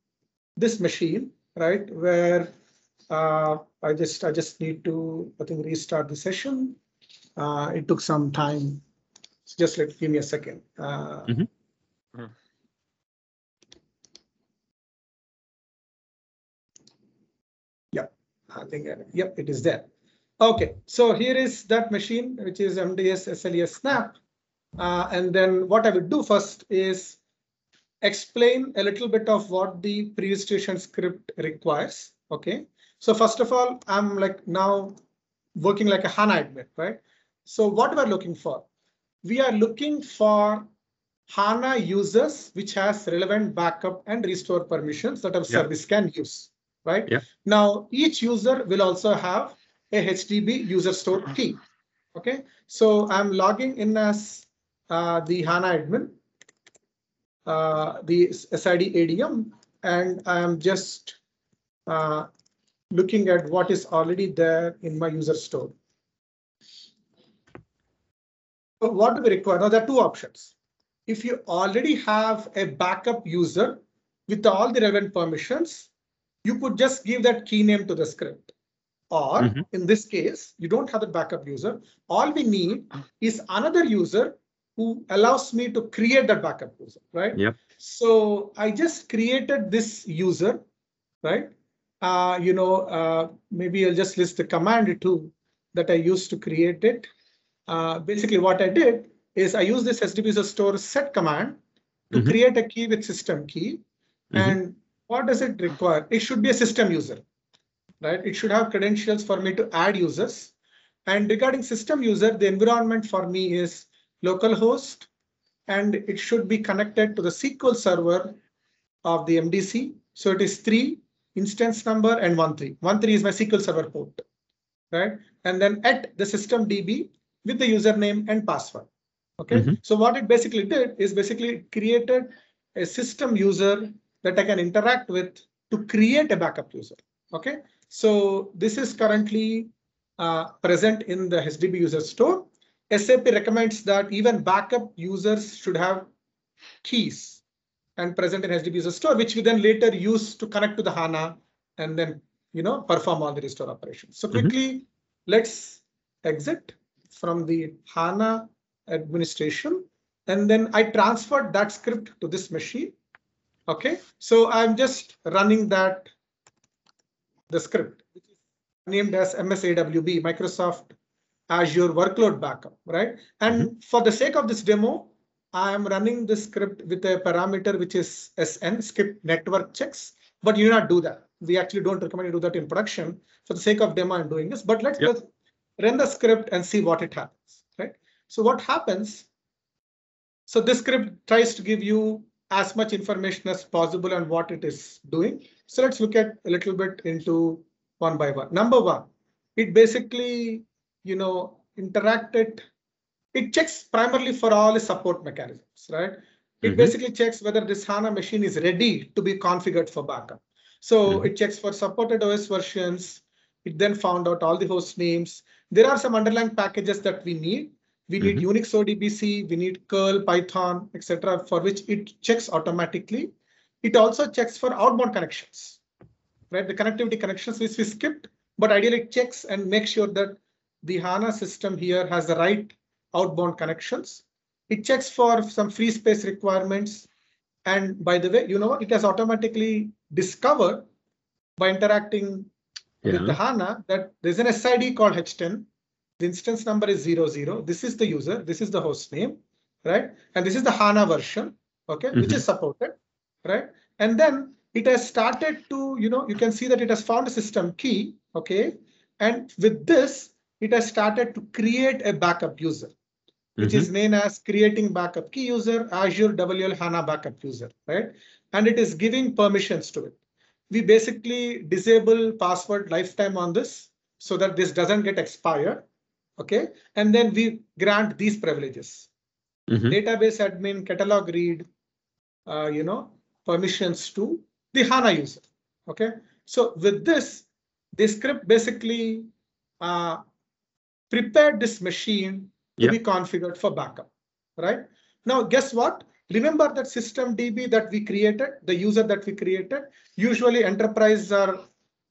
this machine, right? Where I just need to, I think, restart the session. It took some time. So just give me a second. Mm-hmm. Mm-hmm. Yeah, I think, yep, it is there. OK, so here is that machine, which is MDS SLES snap. And then what I would do first is explain a little bit of what the pre-registration script requires. OK, so first of all, I'm now working like a HANA admin, right? So what we're looking for? We are looking for HANA users which has relevant backup and restore permissions that a service can use, right? Yeah. Now, each user will also have a HDB user store key. Okay, so I'm logging in as the HANA admin, the SID ADM, and I'm just looking at what is already there in my user store. So what do we require? Now there are two options. If you already have a backup user with all the relevant permissions, you could just give that key name to the script. Or mm-hmm. in this case, you don't have the backup user. All we need is another user who allows me to create that backup user, right? Yep. So I just created this user, right? Maybe I'll just list the command too that I used to create it. Basically, what I did is I used this HDB user store set command to mm-hmm. create a key with system key. Mm-hmm. And what does it require? It should be a system user. Right, it should have credentials for me to add users. And regarding system user, the environment for me is localhost, and it should be connected to the SQL server of the MDC. So it is 3 instance number and 13. 13 is my SQL server port, right? And then at the system DB with the username and password. Okay, mm-hmm. So what it basically did is basically created a system user that I can interact with to create a backup user. Okay. So this is currently present in the HDB user store. SAP recommends that even backup users should have keys and present in HDB user store, which we then later use to connect to the HANA and then, perform all the restore operations. So quickly, mm-hmm. let's exit from the HANA administration. And then I transferred that script to this machine. Okay, so I'm just running that. The script, which is named as MSAWB, Microsoft Azure Workload Backup, right? And mm-hmm. for the sake of this demo, I am running this script with a parameter which is SN, skip network checks, but you do not do that. We actually don't recommend you do that in production. For the sake of demo, I'm doing this, but let's just run the script and see what it happens, right? So what happens? So this script tries to give you as much information as possible on what it is doing. So let's look at a little bit into one by one. Number one, it basically, interacted. It checks primarily for all the support mechanisms, right? It mm-hmm. basically checks whether this HANA machine is ready to be configured for backup. So mm-hmm. it checks for supported OS versions. It then found out all the host names. There are some underlying packages that we need. We need mm-hmm. Unix ODBC, we need curl, Python, etc., for which it checks automatically. It also checks for outbound connections, right? The connectivity connections which we skipped, but ideally it checks and makes sure that the HANA system here has the right outbound connections. It checks for some free space requirements. And by the way, it has automatically discovered by interacting with the HANA that there's an SID called H10. The instance number is 00. This is the user. This is the host name. right? And this is the HANA version, okay, which is supported, right? And then it has started to, you know, you can see that it has found a system key, okay? And with this, it has started to create a backup user, which is named as creating backup key user, Azure WL HANA backup user, right? And it is giving permissions to it. We basically disable password lifetime on this so that this doesn't get expired, okay? And then we grant these privileges. Database admin, catalog read, you know, permissions to the HANA user, okay? So with this, the script basically prepared this machine to be configured for backup, right? Now, guess what? Remember that system DB that we created, the user that we created, usually enterprises are,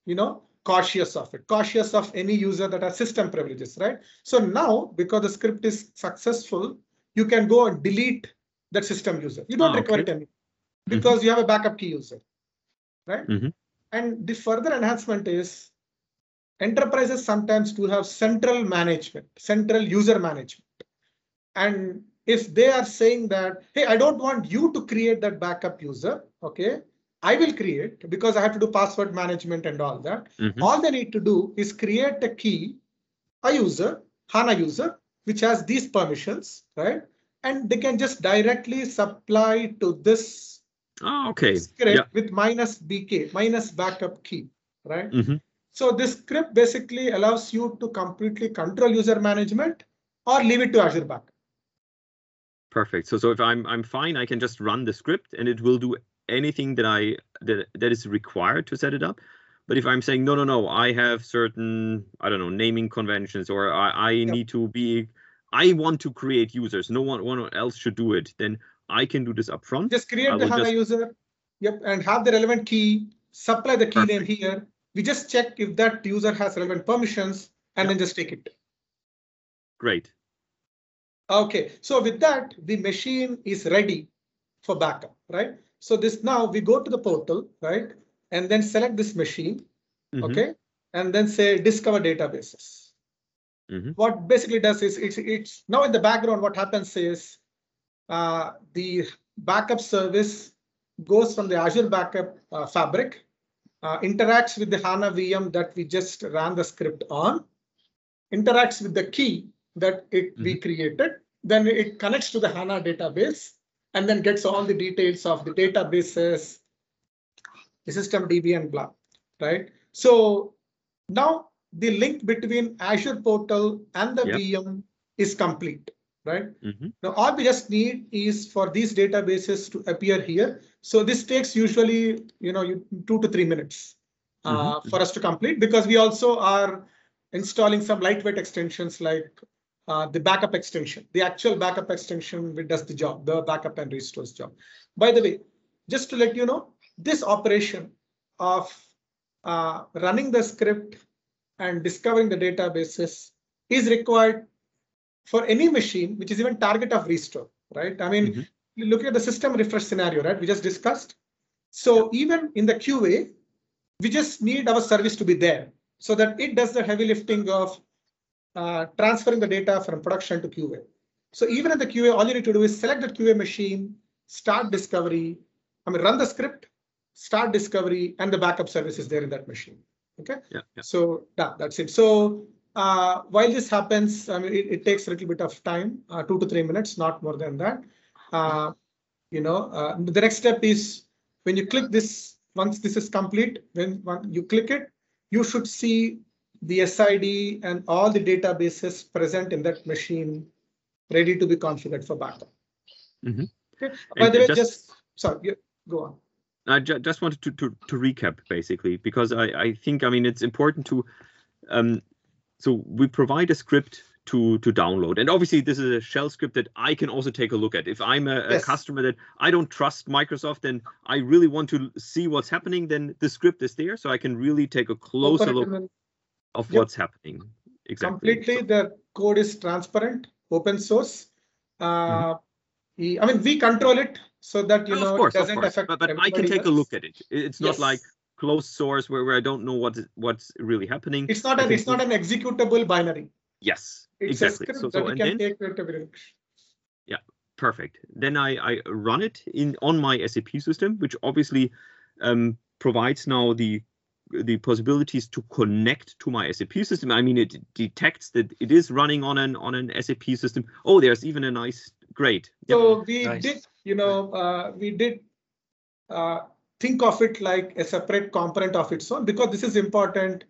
you know, cautious of it, cautious of any user that has system privileges, right? So now, because the script is successful, you can go and delete that system user. You don't require it anymore because you have a backup key user, right? And the further enhancement is enterprises sometimes do have central management, central user management. And if they are saying that, hey, I don't want you to create that backup user, okay, I will create because I have to do password management and all that. All they need to do is create a key, a user, HANA user, which has these permissions, right? And they can just directly supply to this script with -BK, minus backup key, right? So this script basically allows you to completely control user management or leave it to Azure Backup. Perfect. So if I'm fine, I can just run the script and it will do anything that that is required to set it up. But if I'm saying, no, I have certain, I don't know, naming conventions, or I need to be, I want to create users, no one else should do it, then I can do this upfront. Just create the HANA user, and have the relevant key, supply the key name here. We just check if that user has relevant permissions and then just take it. Great. Okay, so with that, the machine is ready for backup, right? So this now we go to the portal, right? And then select this machine, okay? And then say discover databases. What basically does is it's now in the background, what happens is the backup service goes from the Azure Backup fabric, interacts with the HANA VM that we just ran the script on, interacts with the key that we created, then it connects to the HANA database and then gets all the details of the databases, the system DB and blah, right? So now the link between Azure portal and the VM is complete, right? Now all we just need is for these databases to appear here. So this takes usually, you know, 2 to 3 minutes for us to complete, because we also are installing some lightweight extensions like the backup extension, the actual backup extension which does the job, the backup and restores job. By the way, just to let you know, this operation of running the script and discovering the databases is required for any machine which is even target of restore, right? I mean, look at the system refresh scenario, right? We just discussed. So even in the QA, we just need our service to be there so that it does the heavy lifting of transferring the data from production to QA. So even in the QA, all you need to do is select the QA machine, start discovery, run the script, start discovery, and the backup service is there in that machine. Okay. So that's it. So while this happens, it takes a little bit of time, 2 to 3 minutes, not more than that. The next step is when you click this, once this is complete, when you click it, you should see the SID and all the databases present in that machine, ready to be configured for backup. Okay. By the way, sorry, go on. I just wanted to recap, basically, because I think, it's important to, so we provide a script to download. And obviously, this is a shell script that I can also take a look at. If I'm a customer that I don't trust Microsoft and I really want to see what's happening, then the script is there. So I can really take a closer look of what's happening. Exactly. Completely, the code is transparent, open source. We control it so that, you know, it doesn't affect but I can take a look at it. It's not like closed source where I don't know what's really happening. It's not an executable binary. Yes, it's exactly. A script that you can take to every direction. Yeah, Perfect. Then I run it on my SAP system, which obviously provides now the possibilities to connect to my SAP system. I mean, it detects that it is running on an SAP system. Oh, there's even a nice grade. Yep. So we did, you know, we did think of it like a separate component of its own, because this is important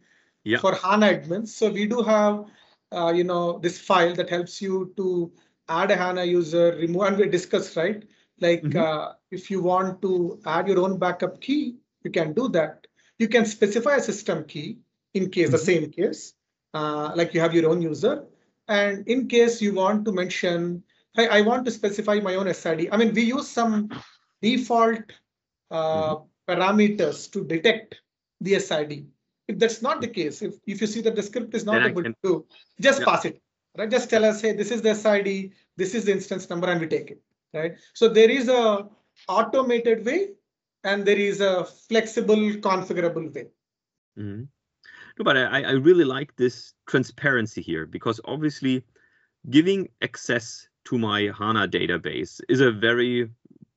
for HANA admins. So we do have, you know, this file that helps you to add a HANA user, remove, and we discussed, right? Like if you want to add your own backup key, you can do that. You can specify a system key in case, the same case, like you have your own user. And in case you want to mention, hey, I want to specify my own SID. I mean, we use some default parameters to detect the SID. If that's not the case, if you see that the script is not able to, just pass it, right? Just tell us, hey, this is the SID, this is the instance number, and we take it, right? So there is a automated way, and there is a flexible, configurable way. No, but I really like this transparency here, because obviously giving access to my HANA database is a very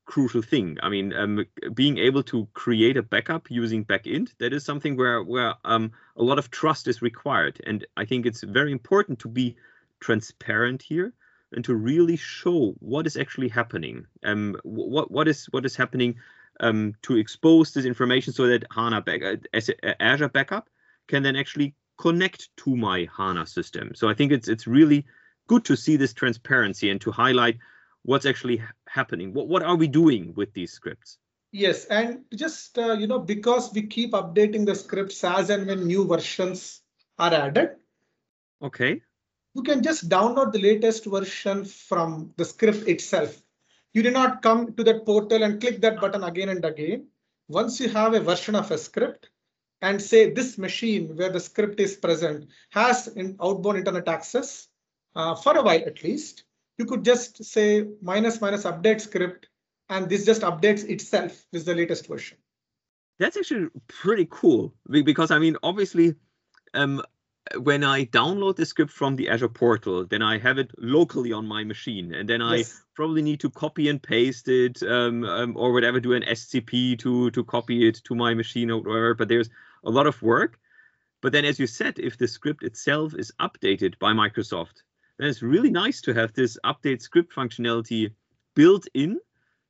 crucial thing. I mean, being able to create a backup using backend, that is something where a lot of trust is required. And I think it's very important to be transparent here and to really show what is actually happening. What is happening, to expose this information so that HANA Azure Backup can then actually connect to my HANA system. So I think it's really good to see this transparency and to highlight what's actually happening. What are we doing with these scripts? Yes, and just you know, because we keep updating the scripts as and when new versions are added. Okay. You can just download the latest version from the script itself. You do not come to that portal and click that button again and again. Once you have a version of a script and say this machine where the script is present has an outbound internet access for a while at least, you could just say -- update script, and this just updates itself with the latest version. That's actually pretty cool, because I mean, obviously, when I download the script from the Azure portal, then I have it locally on my machine, and then I probably need to copy and paste it or whatever, do an SCP to copy it to my machine or whatever. But there's a lot of work. But then, as you said, if the script itself is updated by Microsoft, then it's really nice to have this update script functionality built in,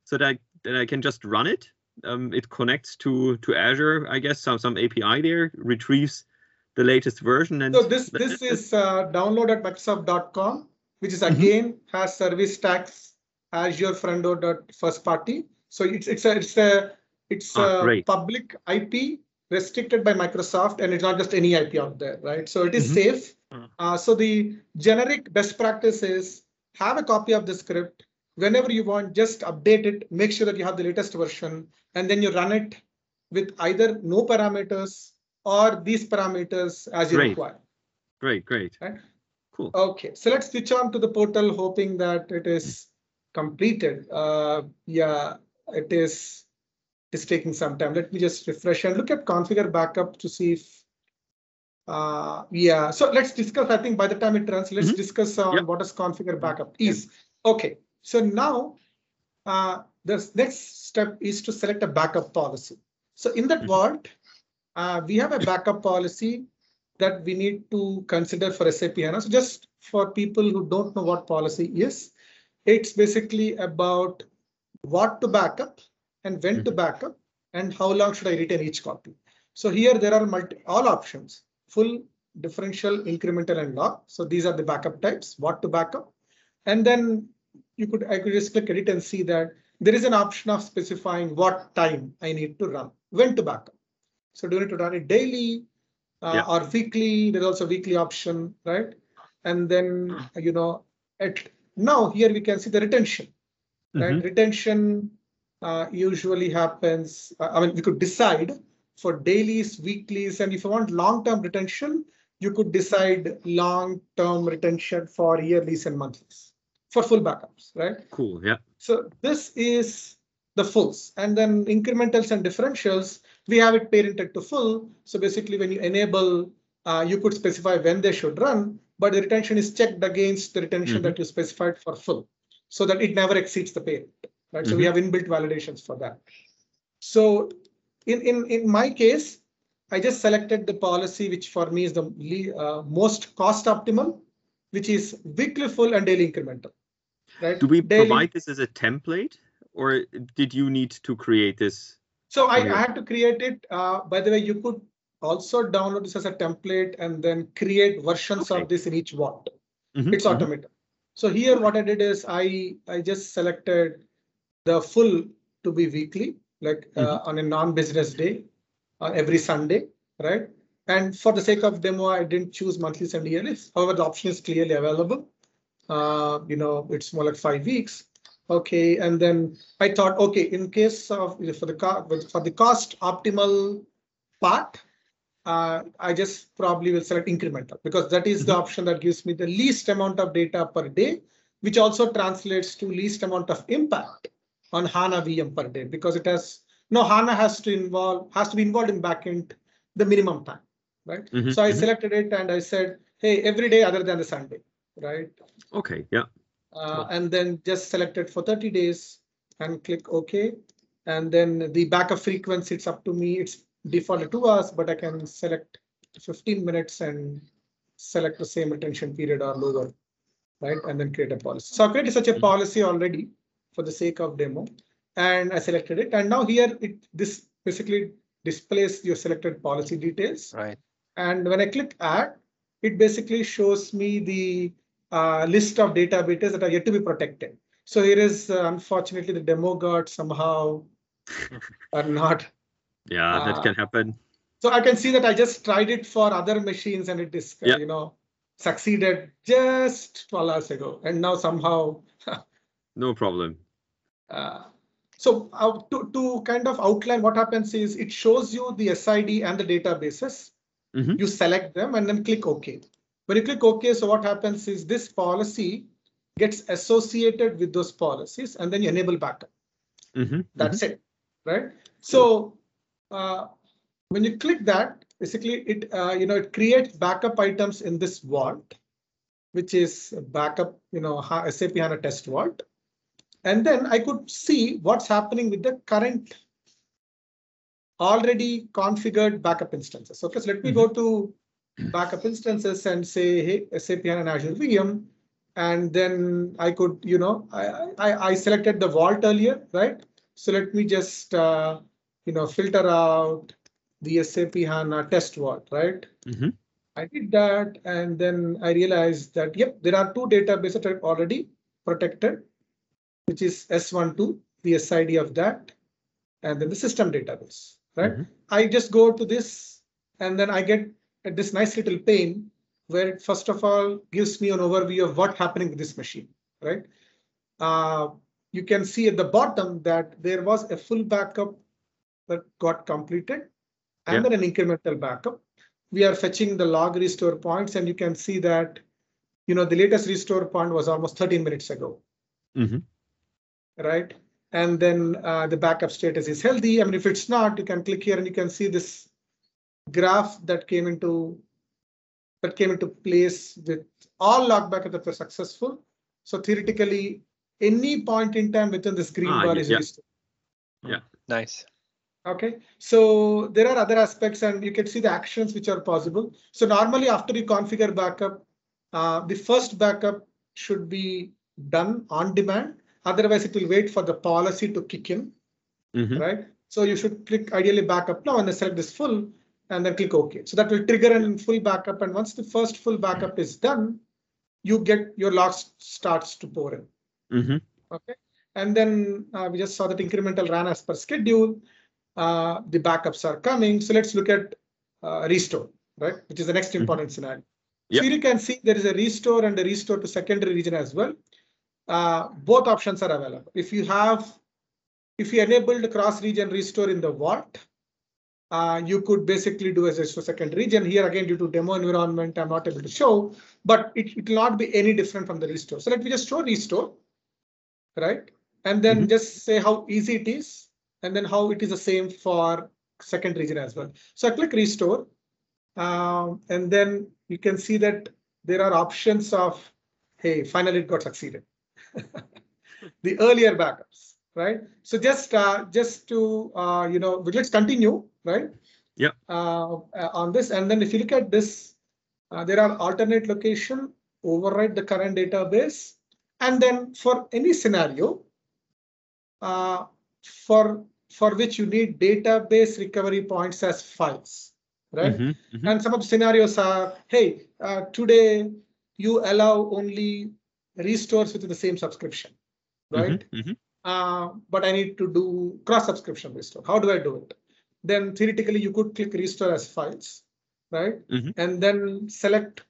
so that I can just run it. It connects to Azure, I guess, some API there, retrieves the latest version. And so this is download.microsoft.com, which is again has service tags Azure front-door.first party. So it's a public IP restricted by Microsoft, and it's not just any IP out there, right? So it is safe. So the generic best practice is have a copy of the script whenever you want. Just update it. Make sure that you have the latest version, and then you run it with either no parameters or these parameters as you require. Great. Right? Cool. Okay, so let's switch on to the portal, hoping that it is completed. Yeah, it is. It's taking some time. Let me just refresh and look at configure backup to see if. Yeah, so let's discuss. I think by the time it runs, let's discuss on what is configure backup is. Okay, so now the next step is to select a backup policy. So in that world, we have a backup policy that we need to consider for SAP HANA. So just for people who don't know what policy is, it's basically about what to backup and when to backup and how long should I retain each copy. So here there are all options: full, differential, incremental, and log. So these are the backup types, what to backup. And then I could just click edit and see that there is an option of specifying what time I need to run, when to backup. So do you need to run it daily or weekly? There's also a weekly option, right? And then, you know, now here we can see the retention, right? Retention usually happens. I mean, we could decide for dailies, weeklies, and if you want long-term retention, you could decide long-term retention for yearlies and monthlies for full backups, right? Cool, yeah. So this is the fulls, and then incrementals and differentials, we have it parented to full. So basically when you enable, you could specify when they should run, but the retention is checked against the retention that you specified for full. so that it never exceeds the pair. Right. Mm-hmm. So we have inbuilt validations for that. So in my case, I just selected the policy which for me is the most cost optimal, which is weekly full and daily incremental. Right? Do we provide this as a template, or did you need to create this? So I had to create it. By the way, you could also download this as a template and then create versions of this in each one. Mm-hmm. It's automated. Mm-hmm. So here what I did is I just selected the full to be weekly, like on a non-business day, on every Sunday, right? And for the sake of demo, I didn't choose monthly, semi-yearly. However, the option is clearly available. You know, it's more like 5 weeks. Okay, and then I thought, okay, in case of for the cost optimal part, I just probably will select incremental because that is the option that gives me the least amount of data per day, which also translates to least amount of impact on HANA VM per day because it has HANA has to be involved in backend the minimum time, right? Mm-hmm. So I selected it and I said, hey, every day other than the Sunday, right? Okay, yeah. And then just selected for 30 days and click OK. And then the backup frequency, it's up to me. It's default 2 hours, but I can select 15 minutes and select the same retention period or lower, right? And then create a policy. So I created such a policy already for the sake of demo, and I selected it. And now here, this basically displays your selected policy details. Right. And when I click Add, it basically shows me the list of databases that are yet to be protected. So here is unfortunately the demo got somehow or not. Yeah, that can happen. So I can see that I just tried it for other machines and it is you know, succeeded just 12 hours ago, and now somehow no problem. So to kind of outline what happens is it shows you the SID and the databases. Mm-hmm. You select them and then click OK. When you click OK, so what happens is this policy gets associated with those policies, and then you enable backup. Mm-hmm. That's it, right? So when you click that, basically it it creates backup items in this vault, which is backup SAP HANA test vault, and then I could see what's happening with the current already configured backup instances. Okay, so let me go to backup instances and say, hey, SAP HANA and Azure VM, and then I could, I selected the vault earlier, right? So let me just, filter out the SAP HANA test vault, right? Mm-hmm. I did that, and then I realized that, yep, there are two databases that are already protected, which is S12, the SID of that, and then the system database, right? Mm-hmm. I just go to this, and then I get at this nice little pane where it first of all gives me an overview of what's happening with this machine, right? You can see at the bottom that there was a full backup that got completed and then an incremental backup. We are fetching the log restore points, and you can see that, the latest restore point was almost 13 minutes ago, right? And then the backup status is healthy. I mean, if it's not, you can click here and you can see this graph that came into place with all log backups that were successful. So theoretically, any point in time within this green bar is restored. Yeah, nice. Okay, so there are other aspects, and you can see the actions which are possible. So normally, after you configure backup, the first backup should be done on demand. Otherwise, it will wait for the policy to kick in, right? So you should click ideally backup now and then select this full, and then click OK. So that will trigger a full backup. And once the first full backup is done, you get your log starts to pour in. OK, and then we just saw that incremental ran as per schedule. The backups are coming. So let's look at restore, right, which is the next important scenario. Yep. So here you can see there is a restore and a restore to secondary region as well. Both options are available. If you enabled cross-region restore in the vault, you could basically do as a second region. Here again, due to demo environment, I'm not able to show, but it will not be any different from the restore. So let me just show restore, right? And then just say how easy it is, and then how it is the same for second region as well. So I click restore, and then you can see that there are options of, hey, finally it got succeeded. the earlier backups, right? So just to you know, but let's continue, right? Yeah. On this, and then if you look at this, there are alternate location, overwrite the current database, and then for any scenario, for which you need database recovery points as files, right? Mm-hmm, mm-hmm. And some of the scenarios are, hey, today you allow only restores within the same subscription, right? Mm-hmm, mm-hmm. But I need to do cross-subscription restore. How do I do it? Then theoretically you could click restore as files, right? Mm-hmm. And then select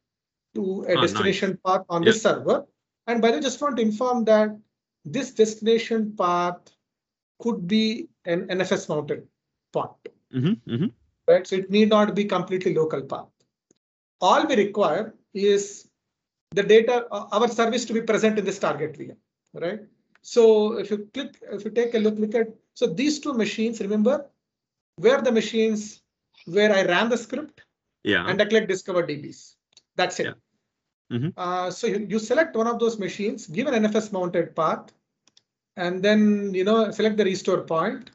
to a destination path on this server. And by the way, just want to inform that this destination path could be an NFS mounted point, mm-hmm, mm-hmm, right? So it need not be completely local path. All we require is the data, our service to be present in this target VM, right? So if you click, if you take a look at, so these two machines, remember, were the machines where I ran the script, yeah, and I clicked discover DBs. That's it. Yeah. Mm-hmm. So you select one of those machines, give an NFS mounted path, and then, you know, select the restore point,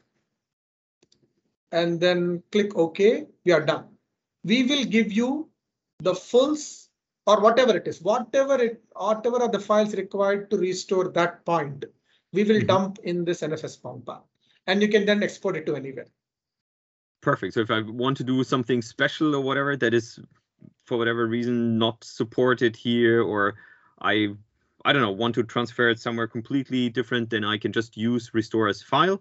and then click OK. We are done. We will give you the fulls or whatever it is, whatever are the files required to restore that point. We will mm-hmm. dump in this NFS bound path, and you can then export it to anywhere. Perfect. So if I want to do something special or whatever that is, for whatever reason, not supported here, or I don't know, want to transfer it somewhere completely different, then I can just use restore as file,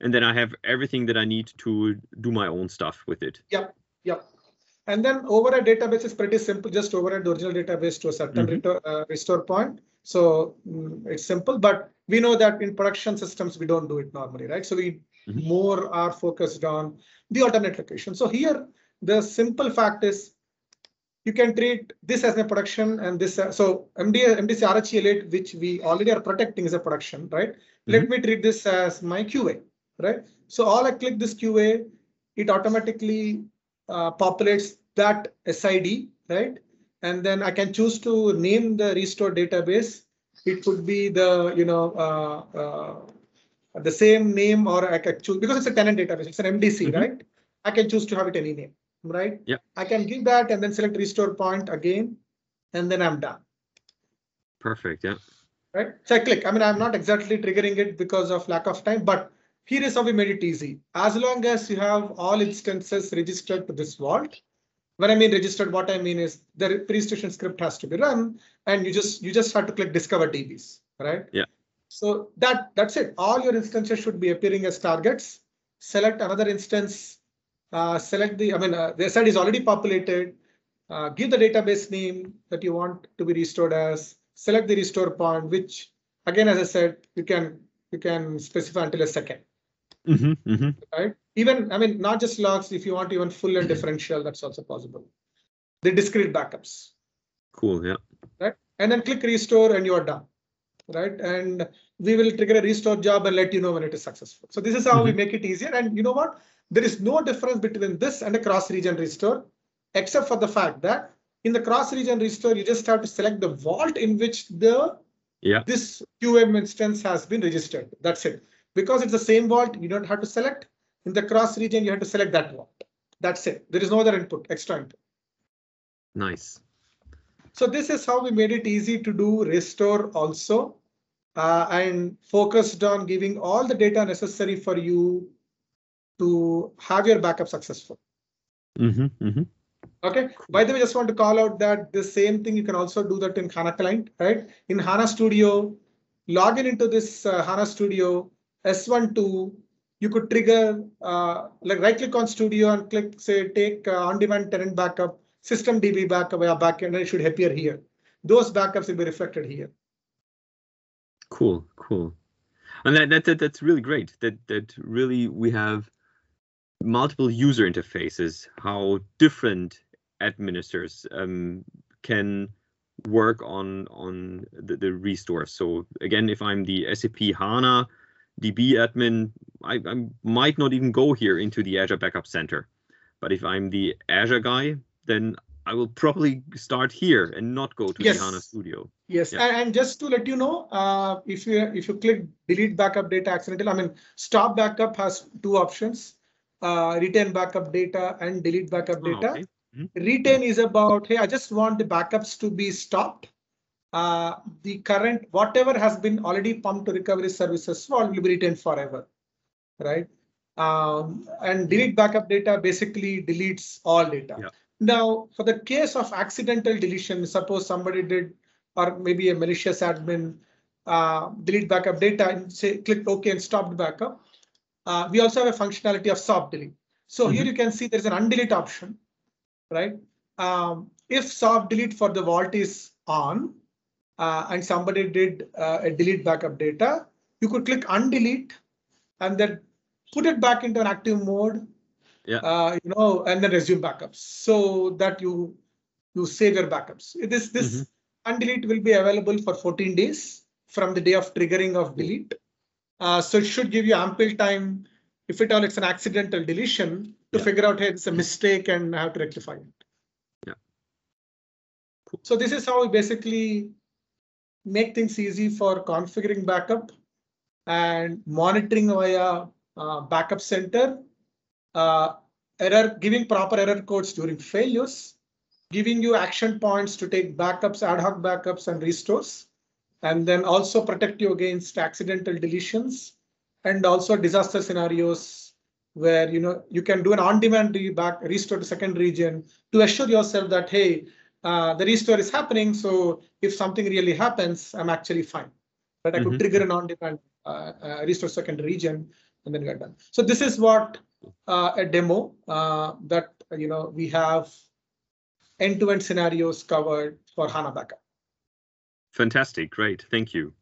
and then I have everything that I need to do my own stuff with it. Yep, yep. And then override database is pretty simple. Just override the original database to a certain restore point. So it's simple, but we know that in production systems, we don't do it normally, right? So we more are focused on the alternate location. So here, the simple fact is you can treat this as a production and this. So MDC RHEL, which we already are protecting, is a production, right? Mm-hmm. Let me treat this as my QA, right? So all I click this QA, it automatically populates that SID, right? And then I can choose to name the restore database. It could be the, you know, the same name, or I can choose, because it's a tenant database, it's an MDC, mm-hmm. right? I can choose to have it any name, right? Yeah. I can give that and then select restore point again, and then I'm done. Perfect. Yeah. Right. So I click. I mean, I'm not exactly triggering it because of lack of time, but here is how we made it easy. As long as you have all instances registered to this vault, when I mean registered, what I mean is the pre-station script has to be run, and you just have to click discover DBs, right? Yeah. So that's it. All your instances should be appearing as targets. Select another instance. Select the, I mean, the SID is already populated. Give the database name that you want to be restored as. Select the restore point, which again, as I said, you can specify until a second. Mm-hmm, mm-hmm. Right? Even, I mean, not just logs, if you want even full and differential, that's also possible. The discrete backups. Cool, yeah. Right? And then click restore and you are done, right? And we will trigger a restore job and let you know when it is successful. So this is how mm-hmm. we make it easier. And you know what? There is no difference between this and a cross-region restore, except for the fact that in the cross-region restore, you just have to select the vault in which the this QM instance has been registered. That's it. Because it's the same vault, you don't have to select. In the cross region, you have to select that vault. That's it. There is no other input, extra input. Nice. So this is how we made it easy to do restore also, and focused on giving all the data necessary for you to have your backup successful. Mm-hmm, mm-hmm. Okay. By the way, just want to call out that the same thing, you can also do that in HANA client, right? In HANA Studio, log in into this HANA Studio, S12, you could trigger, like right click on Studio and click, say, take on-demand tenant backup, system DB backup via backend, and it should appear here. Those backups will be reflected here. Cool, cool. And that's really great. That really we have multiple user interfaces, how different administrators can work on the restore. So again, if I'm the SAP HANA DB admin, I might not even go here into the Azure Backup Center. But if I'm the Azure guy, then I will probably start here and not go to the HANA Studio. Yes, and just to let you know, if you click delete backup data accidentally, I mean, stop backup has two options, retain backup data and delete backup data. Okay. Mm-hmm. Retain is about, hey, I just want the backups to be stopped. The current, whatever has been already pumped to recovery services will be retained forever, right? And delete backup data basically deletes all data. Yeah. Now, for the case of accidental deletion, suppose somebody did, or maybe a malicious admin, delete backup data and say, clicked OK and stopped backup. We also have a functionality of soft delete. So here you can see there's an undelete option, right? If soft delete for the vault is on, and somebody did a delete backup data, you could click undelete and then put it back into an active mode, you know, and then resume backups so that you save your backups. This undelete will be available for 14 days from the day of triggering of delete. So it should give you ample time, if at all it's an accidental deletion, to figure out, hey, it's a mistake and I have to rectify it. Yeah. Cool. So this is how we basically make things easy for configuring backup and monitoring via Backup Center, giving proper error codes during failures, giving you action points to take backups, ad hoc backups and restores, and then also protect you against accidental deletions and also disaster scenarios where, you know, you can do an on-demand restore to second region to assure yourself that, hey, the restore is happening. So if something really happens, I'm actually fine, but I could trigger an on-demand restore second region and then get done. So this is what a demo that, you know, we have end-to-end scenarios covered for HANA Backup. Fantastic. Great. Thank you.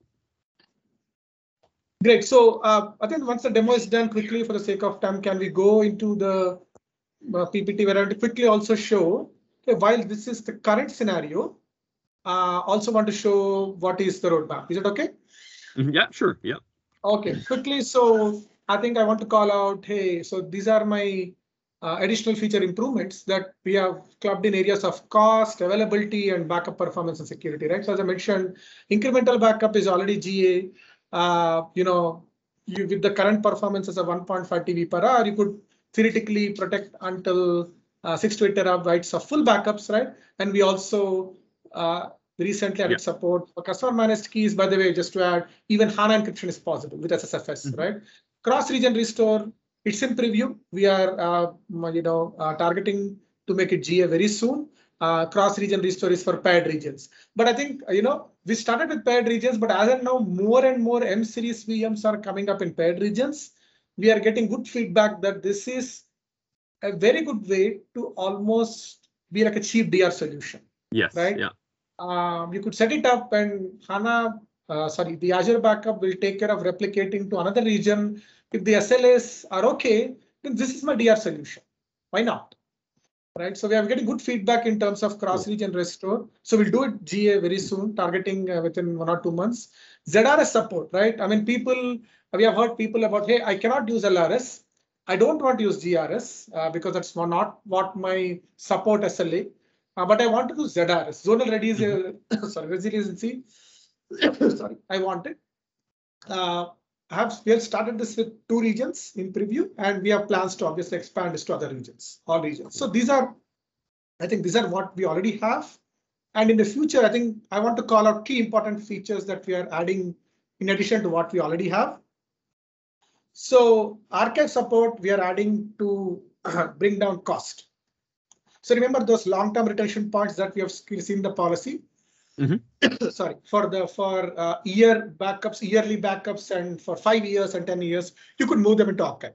Great. So I think once the demo is done, quickly for the sake of time, can we go into the PPT where I want to quickly also show, okay, while this is the current scenario, also want to show what is the roadmap. Is it OK? Yeah, sure. Yeah. OK, quickly. So I think I want to call out, hey, so these are my additional feature improvements that we have clubbed in areas of cost, availability, and backup performance and security, right? So as I mentioned, incremental backup is already GA. You know, with the current performances of 1.5 TB per hour, you could theoretically protect until 6 to 8 terabytes of full backups, right? And we also recently added support for customer managed keys. By the way, just to add, even HANA encryption is possible with SSFS, right? Cross-region restore, it's in preview. We are targeting to make it GA very soon. Cross-region restore is for paired regions. But I think, you know, we started with paired regions, but as of now, more and more M-series VMs are coming up in paired regions. We are getting good feedback that this is a very good way to almost be like a cheap DR solution. Yes. Right? Yeah. You could set it up and HANA, the Azure Backup will take care of replicating to another region. If the SLES are OK, then this is my DR solution. Why not? Right. So we are getting good feedback in terms of cross-region restore. So we'll do it GA very soon, targeting within 1 or 2 months. ZRS support, right? I mean, people, we have heard people about, hey, I cannot use LRS. I don't want to use GRS because that's not what my support SLA. But I want to do ZRS, zonal resiliency. Sorry, I want it. We have started this with 2 regions in preview, and we have plans to obviously expand this to other regions, all regions. So these are, I think these are what we already have. And in the future, I think I want to call out key important features that we are adding in addition to what we already have. So archive support, we are adding to bring down cost. So remember those long-term retention points that we have seen the policy. Sorry, for year backups, yearly backups, and for 5 years and 10 years, you could move them into archive.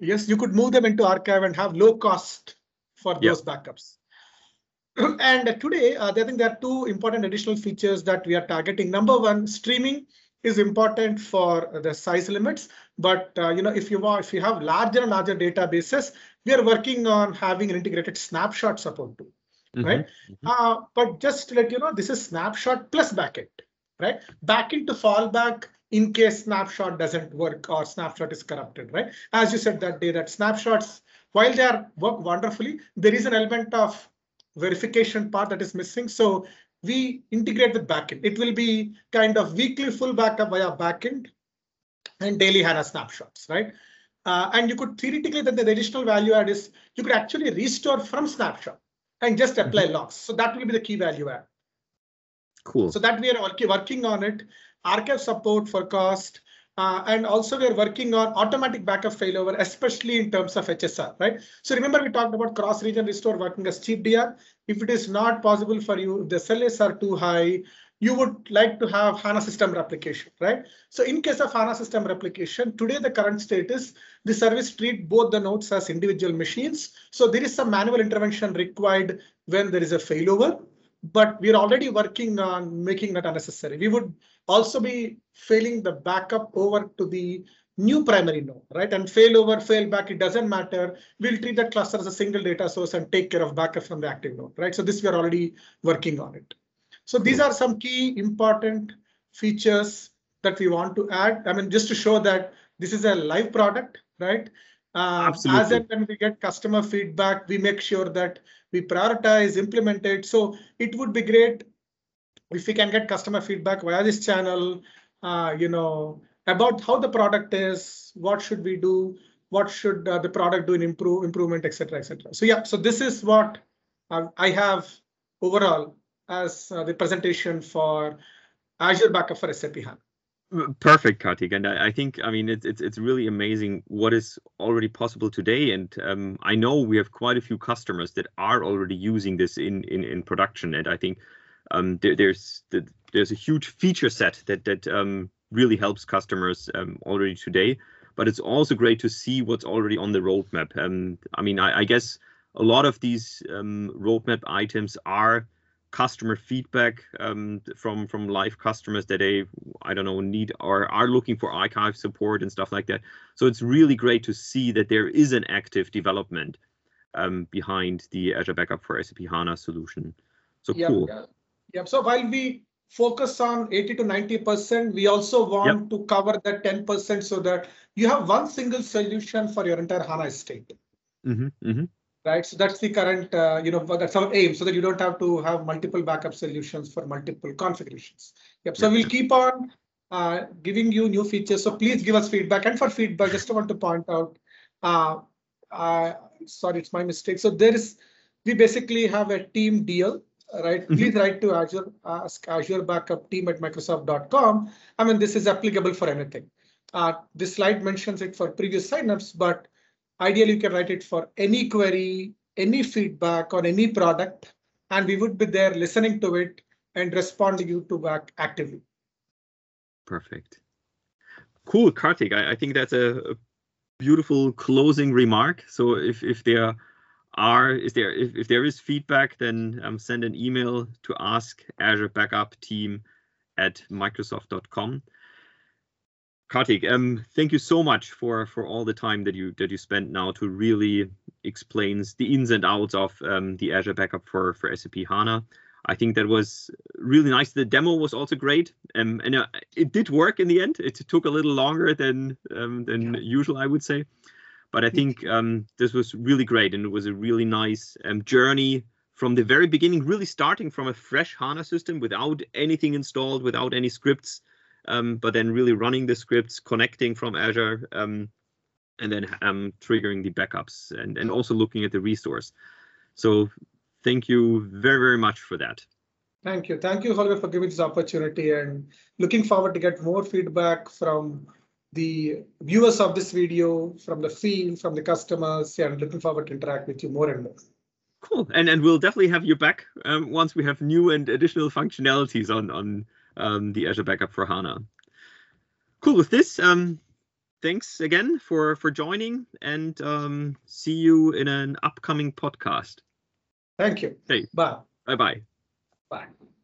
Yes, you could move them into archive and have low cost for those backups. And today, I think there are 2 important additional features that we are targeting. Number 1, streaming is important for the size limits, but you know, if you have larger and larger databases, we are working on having an integrated snapshot support too. Right. But just to let you know, this is snapshot plus backend, right? Backend to fall back in case snapshot doesn't work or snapshot is corrupted, right? As you said that day, that snapshots While they are work wonderfully, there is an element of verification part that is missing. So we integrate with backend. It will be kind of weekly full backup via backend and daily HANA snapshots, right? And you could theoretically, that the additional value add is you could actually restore from snapshot and just apply logs. So that will be the key value add. Cool. So that we are working on it. Archive support for cost. And also we are working on automatic backup failover, especially in terms of HSR, right? So remember we talked about cross-region restore working as cheap DR. If it is not possible for you, if the SLES are too high, you would like to have HANA system replication, right? So in case of HANA system replication, today the current state is the service treat both the nodes as individual machines. So there is some manual intervention required when there is a failover, but we're already working on making that unnecessary. We would also be failing the backup over to the new primary node, right? And failover, fail back, it doesn't matter. We'll treat that cluster as a single data source and take care of backup from the active node, right? So this, we are already working on it. So these are some key important features that we want to add. I mean, just to show that this is a live product, right? Absolutely. As and when we get customer feedback, we make sure that we prioritize, implement it. So it would be great if we can get customer feedback via this channel, you know, about how the product is, what should we do, what should the product do in improvement, etc., etc. So yeah, so this is what I have overall as the presentation for Azure Backup for SAP HANA. Perfect, Kartik, and I think, I mean, it's really amazing what is already possible today, and I know we have quite a few customers that are already using this in production, and I think there's a huge feature set that really helps customers already today. But it's also great to see what's already on the roadmap. I mean, I guess a lot of these roadmap items are customer feedback from live customers that they, I don't know, need or are looking for archive support and stuff like that. So it's really great to see that there is an active development behind the Azure Backup for SAP HANA solution. So yep, cool. Yep. Yep. So while we focus on 80% to 90%, we also want to cover that 10% so that you have one single solution for your entire HANA estate. Mm-hmm, mm-hmm. Right, so that's the current, you know, that's our aim, so that you don't have to have multiple backup solutions for multiple configurations. Yep. So we'll keep on giving you new features. So please give us feedback. And for feedback, just want to point out, sorry, it's my mistake. So there is, we basically have a team deal, right? Mm-hmm. Please write to Azure, ask Azure Backup Team at Microsoft.com. I mean, this is applicable for anything. This slide mentions it for previous signups, but ideally, you can write it for any query, any feedback on any product, and we would be there listening to it and responding to back actively. Perfect. Cool, Kartik. I think that's a beautiful closing remark. So if there is feedback, then send an email to ask Azure Backup Team at Microsoft.com. Kartik, thank you so much for all the time that you spent now to really explain the ins and outs of the Azure Backup for SAP HANA. I think that was really nice. The demo was also great, and it did work in the end. It took a little longer than usual, I would say, but I think this was really great, and it was a really nice journey from the very beginning, really starting from a fresh HANA system without anything installed, without any scripts. But then really running the scripts, connecting from Azure, and then triggering the backups and also looking at the resource. So thank you very, very much for that. Thank you. Thank you, Holger, for giving this opportunity, and looking forward to get more feedback from the viewers of this video, from the field, from the customers, and looking forward to interact with you more and more. Cool. And we'll definitely have you back once we have new and additional functionalities on the Azure Backup for HANA. Cool. With this, thanks again for joining, and see you in an upcoming podcast. Thank you. Hey. Bye. Bye-bye. Bye.